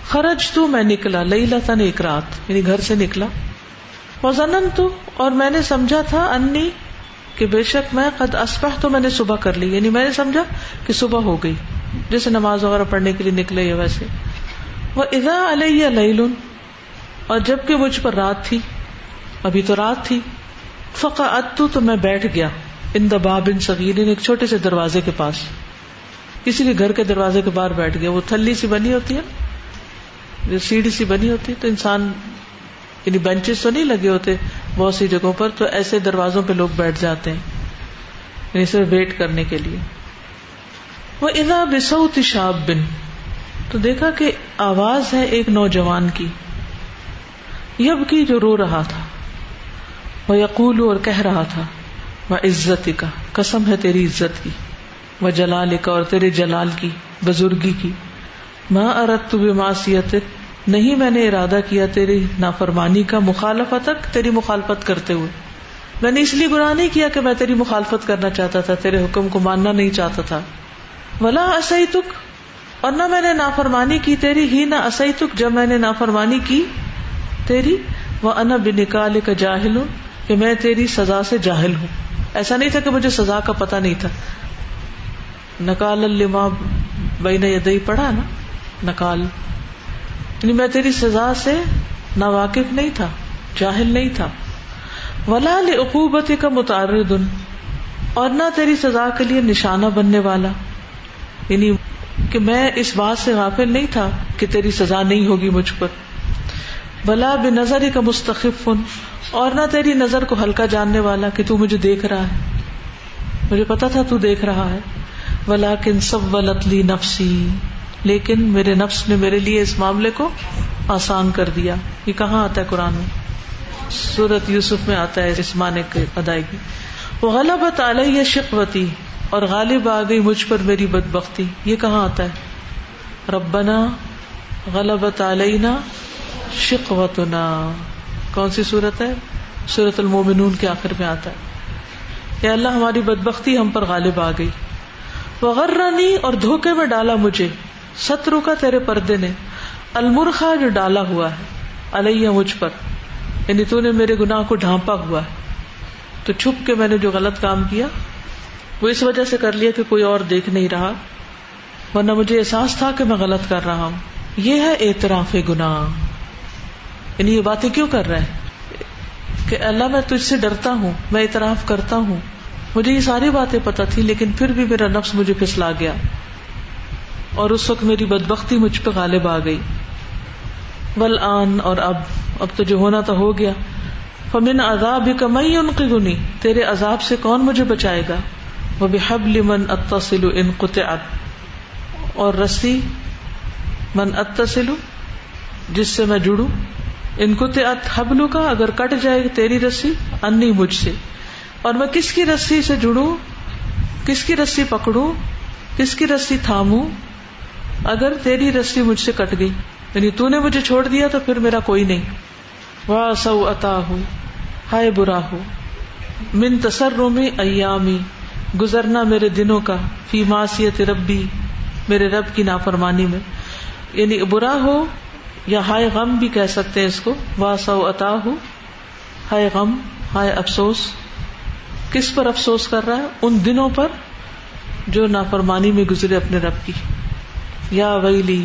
خرج تو میں نکلا، لیلتن ایک رات، یعنی گھر سے نکلا، وظننت اور میں نے سمجھا تھا، انی کہ بے شک میں، قد اصبح تو میں نے صبح کر لی، یعنی میں نے سمجھا کہ صبح ہو گئی، جیسے نماز وغیرہ پڑھنے کے لیے نکلے یا ویسے، وَإِذَا عَلَيَّ لَيْلٌ اور جبکہ مجھ پر رات تھی، ابھی تو رات تھی، فَقَعَدْتُ تو میں بیٹھ گیا، عِنْدَ بَابٍ صَغِيرٍ ایک چھوٹے سے دروازے کے پاس، کسی کے گھر کے دروازے کے باہر بیٹھ گیا، وہ تھلی سی بنی ہوتی ہے، سیڑھی سی بنی ہوتی ہے، تو انسان یعنی بینچز تو نہیں لگے ہوتے بہت سی جگہوں پر، تو ایسے دروازوں پہ لوگ بیٹھ جاتے ہیں یعنی صرف ویٹ کرنے کے لیے۔ وَإِذَا بِصَوْتِ شَابٍ تو دیکھا کہ آواز ہے ایک نوجوان کی، یبکی جو رو رہا تھا، ویقول اور کہہ رہا تھا، وعزتک قسم ہے تیری عزت کی، وجلالک اور تیرے جلال کی، بزرگی کی، ما اردت بمعصیتک نہیں میں نے ارادہ کیا تیری نافرمانی کا، مخالفتک تیری مخالفت کرتے ہوئے، میں نے اس لیے گناہ نہیں کیا کہ میں تیری مخالفت کرنا چاہتا تھا، تیرے حکم کو ماننا نہیں چاہتا تھا، ولا عصیتک اور نہ میں نے نافرمانی کی تیری، ہی نہ اسیتک جب میں نے نافرمانی کی تیری، وانا بنکالک جاہل کہ میں تیری سزا سے جاہل ہوں، ایسا نہیں تھا کہ مجھے سزا کا پتہ نہیں تھا، نکال لما بین یدی پڑھا نا، نکال یعنی میں تیری سزا سے ناواقف نہیں تھا، جاہل نہیں تھا، ولا لعقوبتک متعرض اور نہ تیری سزا کے لیے نشانہ بننے والا، یعنی کہ میں اس بات سے غافل نہیں تھا کہ تیری سزا نہیں ہوگی مجھ پر، بلا بنظری کا مستخف اور نہ تیری نظر کو ہلکا جاننے والا کہ تو مجھے دیکھ رہا ہے، مجھے پتا تھا تو دیکھ رہا ہے، ولیکن سولت لی نفسی لیکن میرے نفس نے میرے لیے اس معاملے کو آسان کر دیا۔ یہ کہاں آتا ہے قرآن میں؟ سورۃ یوسف میں آتا ہے اس معنی کی ادائیگی، وغلبت علی شقوتی اور غالب آ گئی مجھ پر میری بدبختی، یہ کہاں آتا ہے؟ ربنا غلبت علینا شقوتنا، کون سی صورت ہے؟ سورۃ المومنون کے آخر میں آتا ہے، یا اللہ ہماری بدبختی ہم پر غالب آ گئی، وغرنی اور دھوکے میں ڈالا مجھے، سترو کا تیرے پردے نے، المرخا جو ڈالا ہوا ہے علیہ مجھ پر، یعنی تو نے میرے گناہ کو ڈھانپا ہوا ہے، تو چھپ کے میں نے جو غلط کام کیا وہ اس وجہ سے کر لیا کہ کوئی اور دیکھ نہیں رہا، ورنہ مجھے احساس تھا کہ میں غلط کر رہا ہوں۔ یہ ہے اعتراف گناہ، یعنی یہ باتیں کیوں کر رہا ہے کہ اللہ میں تجھ سے ڈرتا ہوں، میں اعتراف کرتا ہوں، مجھے یہ ساری باتیں پتہ تھی لیکن پھر بھی میرا نفس مجھے پھسلا گیا اور اس وقت میری بدبختی مجھ پہ غالب آ گئی۔ والآن اور اب اب تو جو ہونا تو ہو گیا، فمن عذابک من ینقذنی تیرے عذاب سے کون مجھے بچائے گا، وَبِحَبْلِ مَنْ أَتَّصِلُ إِنْ قُطِعَتْ اور رسی من اتصل جس سے میں جڑوں، ان قطعت حبل کا اگر کٹ جائے تیری رسی، انی مجھ سے اور میں کس کی رسی سے جڑوں، کس کی رسی پکڑوں، کس کی رسی تھاموں اگر تیری رسی مجھ سے کٹ گئی، یعنی تو نے مجھے چھوڑ دیا تو پھر میرا کوئی نہیں۔ وا سو اتا ہو ہائے برا ہو، من تسرمی ایامی گزرنا میرے دنوں کا، فی معصیت ربی میرے رب کی نافرمانی میں، یعنی برا ہو یا ہائے غم بھی کہہ سکتے ہیں اس کو، وا سوءتا ہو ہائے غم ہائے افسوس، کس پر افسوس کر رہا ہے؟ ان دنوں پر جو نافرمانی میں گزرے اپنے رب کی، یا ویلی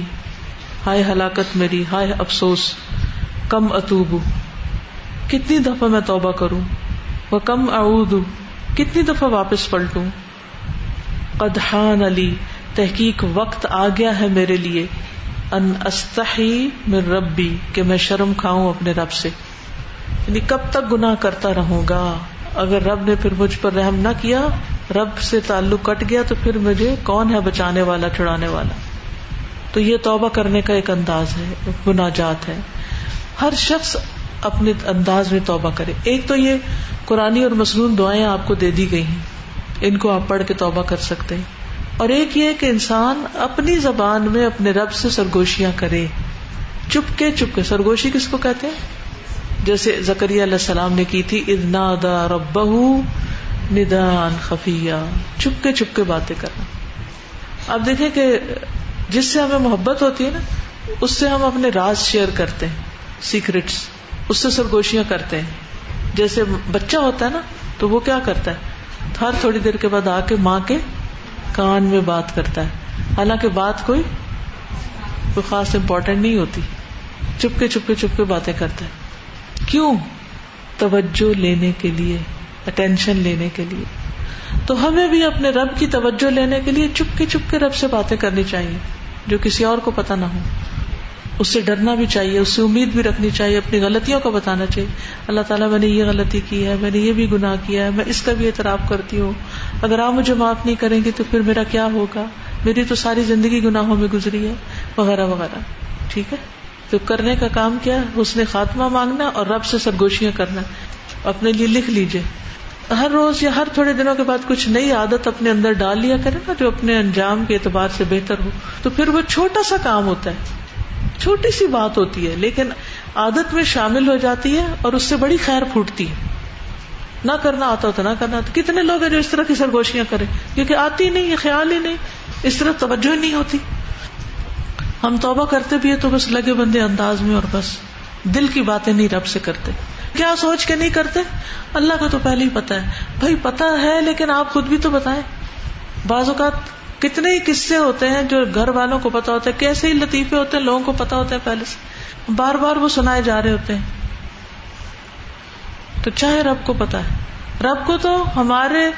ہائے ہلاکت میری، ہائے افسوس، کم اتوب کتنی دفعہ میں توبہ کروں، وہ کم اعود کتنی دفعہ واپس پلٹوں، قد حان علی تحقیق وقت آ گیا ہے میرے لیے، ان استحی من ربی کہ میں شرم کھاؤں اپنے رب سے، یعنی کب تک گناہ کرتا رہوں گا، اگر رب نے پھر مجھ پر رحم نہ کیا، رب سے تعلق کٹ گیا، تو پھر مجھے کون ہے بچانے والا، چھڑانے والا؟ تو یہ توبہ کرنے کا ایک انداز ہے، مناجات ہے۔ ہر شخص اپنے انداز میں توبہ کرے۔ ایک تو یہ قرآنی اور مسنون دعائیں آپ کو دے دی گئی ہیں، ان کو آپ پڑھ کے توبہ کر سکتے ہیں، اور ایک یہ کہ انسان اپنی زبان میں اپنے رب سے سرگوشیاں کرے، چپ کے چپ کے۔ سرگوشی کس کو کہتے ہیں؟ جیسے زکریا علیہ السلام نے کی تھی، اذ نادى ربه نداء خفيا، چپ کے چپ کے باتیں کرنا۔ آپ دیکھیں کہ جس سے ہمیں محبت ہوتی ہے نا، اس سے ہم اپنے راز شیئر کرتے ہیں، سیکرٹس، اس سے سرگوشیاں کرتے ہیں۔ جیسے بچہ ہوتا ہے نا، تو وہ کیا کرتا ہے، ہر تھوڑی دیر کے بعد آ کے ماں کے کان میں بات کرتا ہے، حالانکہ بات کوئی کوئی خاص امپورٹنٹ نہیں ہوتی، چپ کے چپ کے چپ کے باتیں کرتا ہے۔ کیوں؟ توجہ لینے کے لیے، اٹینشن لینے کے لیے۔ تو ہمیں بھی اپنے رب کی توجہ لینے کے لیے چپ کے چپ کے رب سے باتیں کرنی چاہیے، جو کسی اور کو پتہ نہ ہو۔ اس سے ڈرنا بھی چاہیے، اس سے امید بھی رکھنی چاہیے، اپنی غلطیوں کو بتانا چاہیے، اللہ تعالیٰ میں نے یہ غلطی کی ہے، میں نے یہ بھی گناہ کیا ہے، میں اس کا بھی اعتراف کرتی ہوں، اگر آپ مجھے معاف نہیں کریں گے تو پھر میرا کیا ہوگا، میری تو ساری زندگی گناہوں میں گزری ہے، وغیرہ وغیرہ۔ ٹھیک ہے، تو کرنے کا کام کیا ہے، حسن خاتمہ مانگنا اور رب سے سرگوشیاں کرنا۔ اپنے لیے لکھ لیجیے، ہر روز یا ہر تھوڑے دنوں کے بعد کچھ نئی عادت اپنے اندر ڈال لیا کرے نا، جو اپنے انجام کے اعتبار سے بہتر ہو۔ تو پھر وہ چھوٹا سا کام ہوتا ہے، چھوٹی سی بات ہوتی ہے، لیکن عادت میں شامل ہو جاتی ہے اور اس سے بڑی خیر پھوٹتی ہے۔ نہ کرنا آتا ہو تو نہ کرنا آتا۔ کتنے لوگ ہیں جو اس طرح کی سرگوشیاں کریں، کیونکہ آتی نہیں، یہ خیال ہی نہیں، اس طرح توجہ نہیں ہوتی۔ ہم توبہ کرتے بھی ہیں تو بس لگے بندے انداز میں، اور بس دل کی باتیں نہیں رب سے کرتے۔ کیا سوچ کے نہیں کرتے، اللہ کو تو پہلے ہی پتا ہے بھائی، پتا ہے لیکن آپ خود بھی تو بتائیں۔ بعض اوقات کتنے ہی قصے ہوتے ہیں جو گھر والوں کو پتا ہوتا ہے، کیسے ہی لطیفے ہوتے ہیں، لوگوں کو پتا ہوتا ہے پہلے سے، بار بار وہ سنائے جا رہے ہوتے ہیں۔ تو چاہے رب کو پتا ہے، رب کو تو ہمارے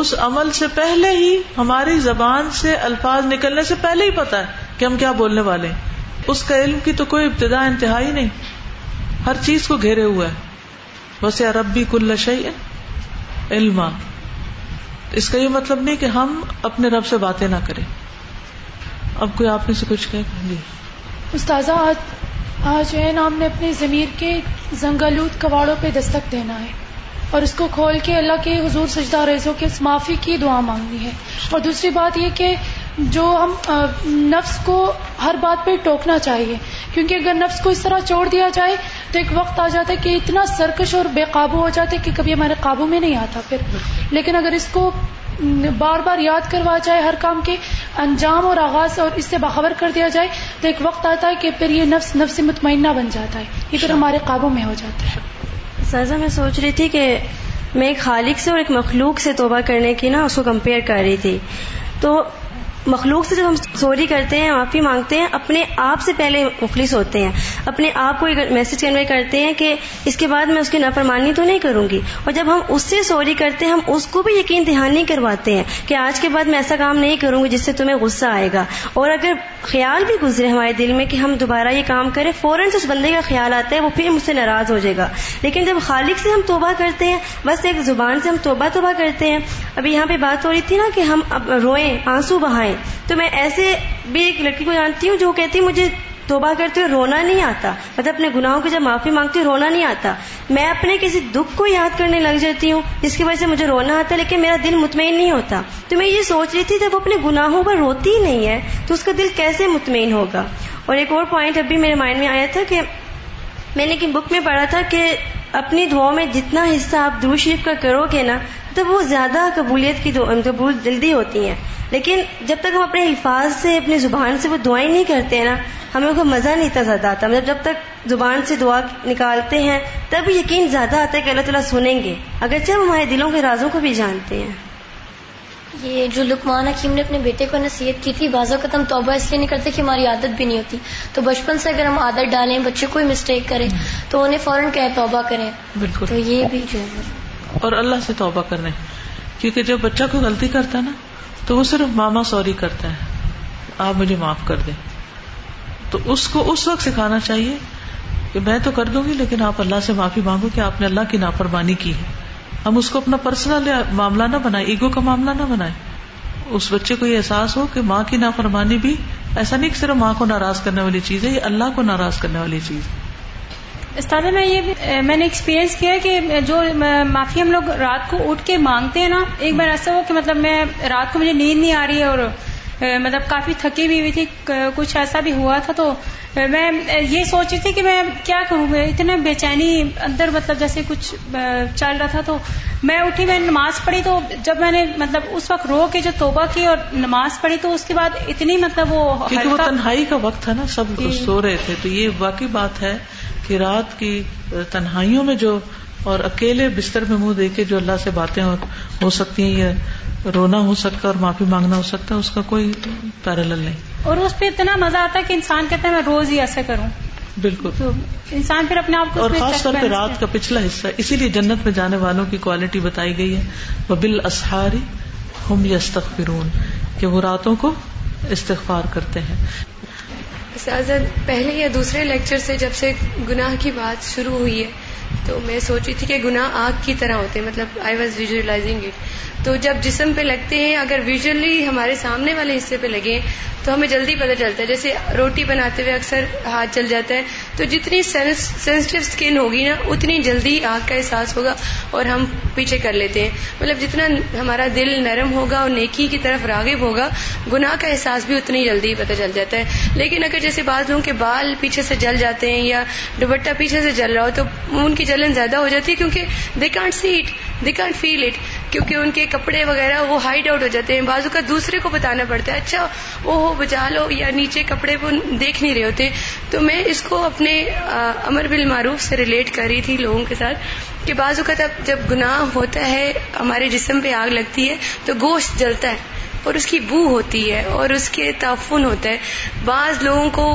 اس عمل سے پہلے ہی، ہماری زبان سے الفاظ نکلنے سے پہلے ہی پتا ہے کہ ہم کیا بولنے والے ہیں۔ اس کا علم کی تو کوئی ابتدا انتہائی نہیں، ہر چیز کو گھیرے ہوا ہے۔ وسع ربی کل شیء علما، اس کا یہ مطلب نہیں کہ ہم اپنے رب سے باتیں نہ کریں۔ اب کوئی آپ میں سے کچھ کہیں گے؟ استاذہ، آج آج ہے نا، ہم نے اپنی ضمیر کے زنگلود کواڑوں پہ دستک دینا ہے اور اس کو کھول کے اللہ کے حضور سجدہ ریزوں کے اس معافی کی دعا مانگنی ہے۔ اور دوسری بات یہ کہ جو ہم نفس کو ہر بات پہ ٹوکنا چاہیے، کیونکہ اگر نفس کو اس طرح چھوڑ دیا جائے تو ایک وقت آ جاتا ہے کہ اتنا سرکش اور بے قابو ہو جاتا ہے کہ کبھی ہمارے قابو میں نہیں آتا پھر۔ لیکن اگر اس کو بار بار یاد کروا جائے، ہر کام کے انجام اور آغاز اور اس سے باخبر کر دیا جائے، تو ایک وقت آتا ہے کہ پھر یہ نفس نفس مطمئنہ بن جاتا ہے، یہ پھر ہمارے قابو میں ہو جاتا ہے۔ سازا، میں سوچ رہی تھی کہ میں ایک خالق سے اور ایک مخلوق سے توبہ کرنے کی نا اس کو کمپیئر کر رہی تھی۔ تو مخلوق سے جب ہم سوری کرتے ہیں، معافی مانگتے ہیں، اپنے آپ سے پہلے مخلص ہوتے ہیں، اپنے آپ کو ایک میسج کنوے کرتے ہیں کہ اس کے بعد میں اس کی نافرمانی تو نہیں کروں گی۔ اور جب ہم اس سے سوری کرتے ہیں، ہم اس کو بھی یقین دہانی کرواتے ہیں کہ آج کے بعد میں ایسا کام نہیں کروں گی جس سے تمہیں غصہ آئے گا۔ اور اگر خیال بھی گزرے ہمارے دل میں کہ ہم دوبارہ یہ کام کریں، فوراً سے اس بندے کا خیال آتا ہے، وہ پھر مجھ سے ناراض ہو جائے گا۔ لیکن جب خالق سے ہم توبہ کرتے ہیں، بس ایک زبان سے ہم توبہ توبہ کرتے ہیں۔ ابھی یہاں پہ بات ہو رہی تھی نا کہ ہم اب روئیں، آنسو بہائیں، تو میں ایسے بھی ایک لڑکی کو جانتی ہوں جو کہتی ہے مجھے توبہ کرتے ہوئے رونا نہیں آتا، مطلب اپنے گناہوں کی جب معافی مانگتی ہوں رونا نہیں آتا، میں اپنے کسی دکھ کو یاد کرنے لگ جاتی ہوں جس کی وجہ سے مجھے رونا آتا ہے، لیکن میرا دل مطمئن نہیں ہوتا۔ تو میں یہ سوچ رہی تھی جب وہ اپنے گناہوں پر روتی ہی نہیں ہے تو اس کا دل کیسے مطمئن ہوگا۔ اور ایک اور پوائنٹ ابھی میرے مائنڈ میں آیا تھا کہ میں نے ایک بک میں پڑھا تھا کہ اپنی دعاؤں میں جتنا حصہ آپ درود شریف کا کرو گے نا، تو وہ زیادہ قبولیت کی قبول جلدی ہوتی ہیں۔ لیکن جب تک ہم اپنے الفاظ سے، اپنی زبان سے وہ دعائیں نہیں کرتے ہیں نا، ہمیں کو مزہ نہیں اتنا زیادہ آتا۔ مطلب جب تک زبان سے دعا نکالتے ہیں تب یقین زیادہ آتا ہے کہ اللہ تعالیٰ سنیں گے، اگرچہ ہم ہمارے دلوں کے رازوں کو بھی جانتے ہیں۔ یہ جو لقمان حکیم نے اپنے بیٹے کو نصیحت کی تھی، بعض اوقات ہم توبہ اس لیے نہیں کرتے کہ ہماری عادت بھی نہیں ہوتی، تو بچپن سے اگر ہم عادت ڈالیں، بچے کوئی مسٹیک کریں تو انہیں فوراً کہیں توبہ کریں۔ بالکل، تو یہ بھی جو ہے، اور اللہ سے توبہ کریں، کیونکہ جب بچہ کوئی غلطی کرتا ہے نا تو وہ صرف ماما سوری کرتا ہے، آپ مجھے معاف کر دیں، تو اس کو اس وقت سکھانا چاہیے کہ میں تو کر دوں گی لیکن آپ اللہ سے معافی مانگو کہ آپ نے اللہ کی نافرمانی کی ہے، ہم اس کو اپنا پرسنل معاملہ نہ بنائیں, ایگو کا معاملہ نہ بنائیں. اس بچے کو یہ احساس ہو کہ ماں کی نافرمانی بھی ایسا نہیں کہ صرف ماں کو ناراض کرنے والی چیز ہے, یہ اللہ کو ناراض کرنے والی چیز ہے. استاد میں یہ میں نے ایکسپیرینس کیا کہ جو معافی ہم لوگ رات کو اٹھ کے مانگتے ہیں نا, ایک بار ایسا ہو کہ مطلب میں رات کو مجھے نیند نہیں آ رہی ہے اور مطلب کافی تھکی بھی ہوئی تھی, کچھ ایسا بھی ہوا تھا, تو میں یہ سوچ رہی تھی کہ میں کیا کروں, میں اتنا بے چینی اندر مطلب جیسے کچھ چل رہا تھا. تو میں اٹھی, میں نے نماز پڑھی, تو جب میں نے مطلب اس وقت رو کے جو توبہ کی اور نماز پڑھی تو اس کے بعد اتنی مطلب وہ کیونکہ وہ تنہائی کا وقت تھا نا, سب سو رہے تھے. تو یہ واقعی بات ہے کہ رات کی تنہائیوں میں جو اور اکیلے بستر میں منہ دے کے جو اللہ سے باتیں ہو سکتی ہیں, یا رونا ہو سکتا اور معافی مانگنا ہو سکتا ہے, اس کا کوئی پیرالل نہیں. اور اس پہ اتنا مزہ آتا ہے کہ انسان کہتا ہے میں روز ہی ایسا کروں. بالکل, تو انسان پھر اپنے آپ کو, اور خاص طور پہ رات کا پچھلا حصہ, اسی لیے جنت میں جانے والوں کی کوالٹی بتائی گئی ہے, وبالاسحار ہم یستغفرون, کہ وہ راتوں کو استغفار کرتے ہیں. پہلے یا دوسرے لیکچر سے جب سے گناہ کی بات شروع ہوئی ہے تو میں سوچی تھی کہ گناہ آگ کی طرح ہوتے ہیں, مطلب آئی واز ویژوئلائزنگ اٹ. تو جب جسم پہ لگتے ہیں, اگر ویژولی ہمارے سامنے والے حصے پہ لگے تو ہمیں جلدی پتہ چلتا ہے, جیسے روٹی بناتے ہوئے اکثر ہاتھ جل جاتا ہے, تو جتنی سینسٹیو سکن ہوگی نا اتنی جلدی آگ کا احساس ہوگا اور ہم پیچھے کر لیتے ہیں. مطلب جتنا ہمارا دل نرم ہوگا اور نیکی کی طرف راغب ہوگا, گناہ کا احساس بھی اتنی جلدی پتہ چل جاتا ہے. لیکن اگر جیسے بعض لوگوں کے بال پیچھے سے جل جاتے ہیں یا دوپٹہ پیچھے سے جل رہا ہو, تو ان کی جلن زیادہ ہو جاتی ہے, کیونکہ they can't see it, they can't feel it, کیونکہ ان کے کپڑے وغیرہ وہ ہائڈ آؤٹ ہو جاتے ہیں. بعضوں کا دوسرے کو بتانا پڑتا ہے, اچھا وہ ہو بچا لو, یا نیچے کپڑے وہ دیکھ نہیں رہے ہوتے. تو میں اس کو اپنے امر بالمعروف سے ریلیٹ کر رہی تھی لوگوں کے ساتھ, کہ بعضوں کا جب گناہ ہوتا ہے ہمارے جسم پہ آگ لگتی ہے تو گوشت جلتا ہے اور اس کی بو ہوتی ہے اور اس کے تعفن ہوتا ہے. بعض لوگوں کو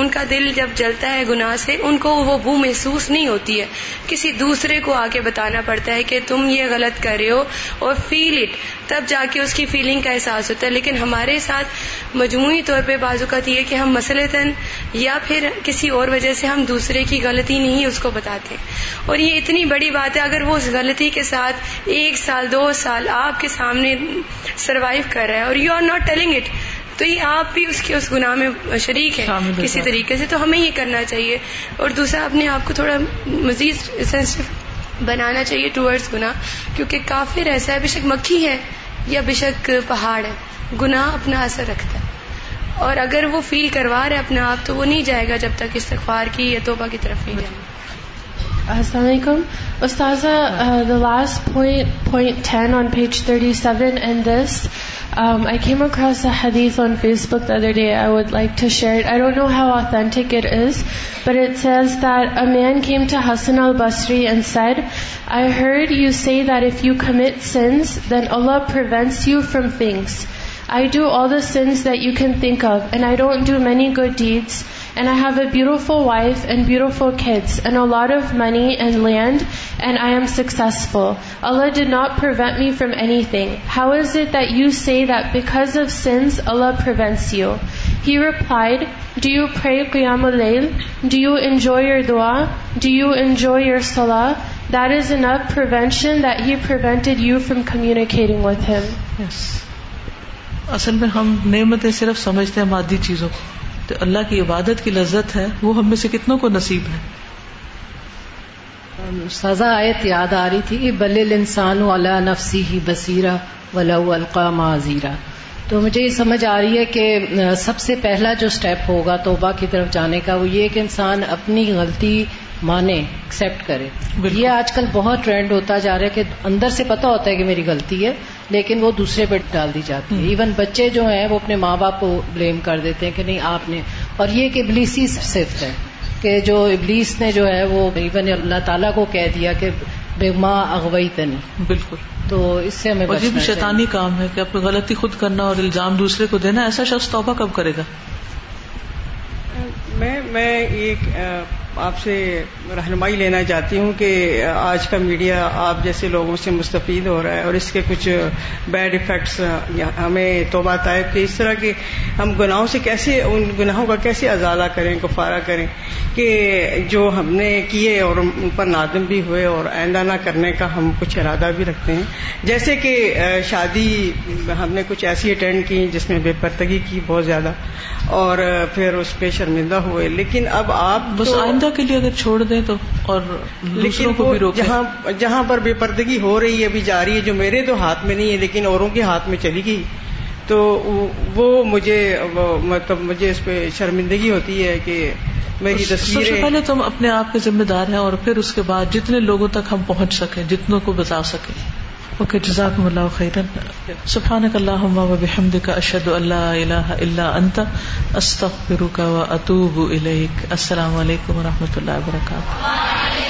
ان کا دل جب جلتا ہے گناہ سے, ان کو وہ بو محسوس نہیں ہوتی ہے, کسی دوسرے کو آ کے بتانا پڑتا ہے کہ تم یہ غلط کر رہے ہو اور فیل اٹ, تب جا کے اس کی فیلنگ کا احساس ہوتا ہے. لیکن ہمارے ساتھ مجموعی طور پہ بعض اوقات یہ کہ ہم مسلطن یا پھر کسی اور وجہ سے ہم دوسرے کی غلطی نہیں اس کو بتاتے, اور یہ اتنی بڑی بات ہے. اگر وہ اس غلطی کے ساتھ ایک سال دو سال آپ کے سامنے سروائیو کر رہا ہے اور you are not telling it, تو یہ آپ بھی اس کے اس گناہ میں شریک ہیں کسی طریقے سے. تو ہمیں یہ کرنا چاہیے, اور دوسرا اپنے آپ کو تھوڑا مزید سینسٹیو بنانا چاہیے ٹورڈز گناہ, کیونکہ کافر ایسا ہے, بے شک مکھی ہے یا بے شک پہاڑ ہے, گناہ اپنا اثر رکھتا ہے, اور اگر وہ فیل کروا رہا ہے اپنا آپ تو وہ نہیں جائے گا جب تک استغفار کی یا توبہ کی طرف نہیں جائے گا. السلام علیکم استاذہ, the last point, point ten on page thirty-seven in this, Um, I came across a hadith on Facebook the other day. I would like to share it. I don't know how authentic it is, but it says that a man came to Hassan al-Basri and said, I heard you say that if you commit sins, then Allah prevents you from things. I do all the sins that you can think of, and I don't do many good deeds, and I have a beautiful wife and beautiful kids and a lot of money and land, and I am successful. Allah did not prevent me from anything. How is it that you say that because of sins Allah prevents you? He replied, do you pray Qiyamul Layl? Do you enjoy your dua? Do you enjoy your salah? That is enough prevention that He prevented you from communicating with Him. Yes. اصل میں ہم نعمتیں صرف سمجھتے ہیں مادی چیزوں کو, تو اللہ کی عبادت کی لذت ہے وہ ہم میں سے کتنوں کو نصیب ہے. سزا آیت یاد آ رہی تھی, بل الانسان علی نفسہ بصیرہ ولو القی معاذیرہ. تو مجھے یہ سمجھ آ رہی ہے کہ سب سے پہلا جو سٹیپ ہوگا توبہ کی طرف جانے کا وہ یہ کہ انسان اپنی غلطی مانے, ایکسیپٹ کرے. یہ آج کل بہت ٹرینڈ ہوتا جا رہا ہے کہ اندر سے پتہ ہوتا ہے کہ میری غلطی ہے لیکن وہ دوسرے پہ ڈال دی جاتی ہے. ایون بچے جو ہیں وہ اپنے ماں باپ کو بلیم کر دیتے ہیں کہ نہیں آپ نے, اور یہ ایک ابلیسی صفت ہے کہ جو ابلیس نے جو ہے وہ ایون اللہ تعالیٰ کو کہہ دیا کہ بے ماں اغویتنی. بالکل, تو اس سے ہمیں بچنا چاہیے. شیطانی کام ہے کہ اپنی غلطی خود کرنا اور الزام دوسرے کو دینا. ایسا شخص توبہ کب کرے گا؟ میں میں ایک آپ سے رہنمائی لینا چاہتی ہوں کہ آج کا میڈیا آپ جیسے لوگوں سے مستفید ہو رہا ہے اور اس کے کچھ بیڈ ایفیکٹس ہمیں توبہ طائب کہ اس طرح کے ہم گناہوں سے کیسے ان گناہوں کا کیسے ازالہ کریں کفارہ کریں کہ جو ہم نے کیے اور ان پر نادم بھی ہوئے اور آئندہ نہ کرنے کا ہم کچھ ارادہ بھی رکھتے ہیں. جیسے کہ شادی ہم نے کچھ ایسی اٹینڈ کی جس میں بے پردگی کی بہت زیادہ اور پھر اس پہ شرمندہ ہوئے, لیکن اب آپ بس آئندہ کے لیے اگر چھوڑ دیں تو اور دوسروں کو بھی روکیں. جہاں جہاں پر بے پردگی ہو رہی ہے ابھی جاری ہے, جو میرے تو ہاتھ میں نہیں ہے لیکن اوروں کے ہاتھ میں چلی گئی, تو وہ مجھے مطلب مجھے اس پہ شرمندگی ہوتی ہے کہ میری تصویر. سب سے پہلے تم اپنے آپ کے ذمہ دار ہیں اور پھر اس کے بعد جتنے لوگوں تک ہم پہنچ سکیں جتنوں کو بتا سکیں. اوکے, جزاکم اللہ خیرا. سبحانک اللہم و بحمدک, اشہد ان لا الہ الا انت, استغفرک و اتوب الیک. السلام علیکم و رحمۃ اللہ وبرکاتہ.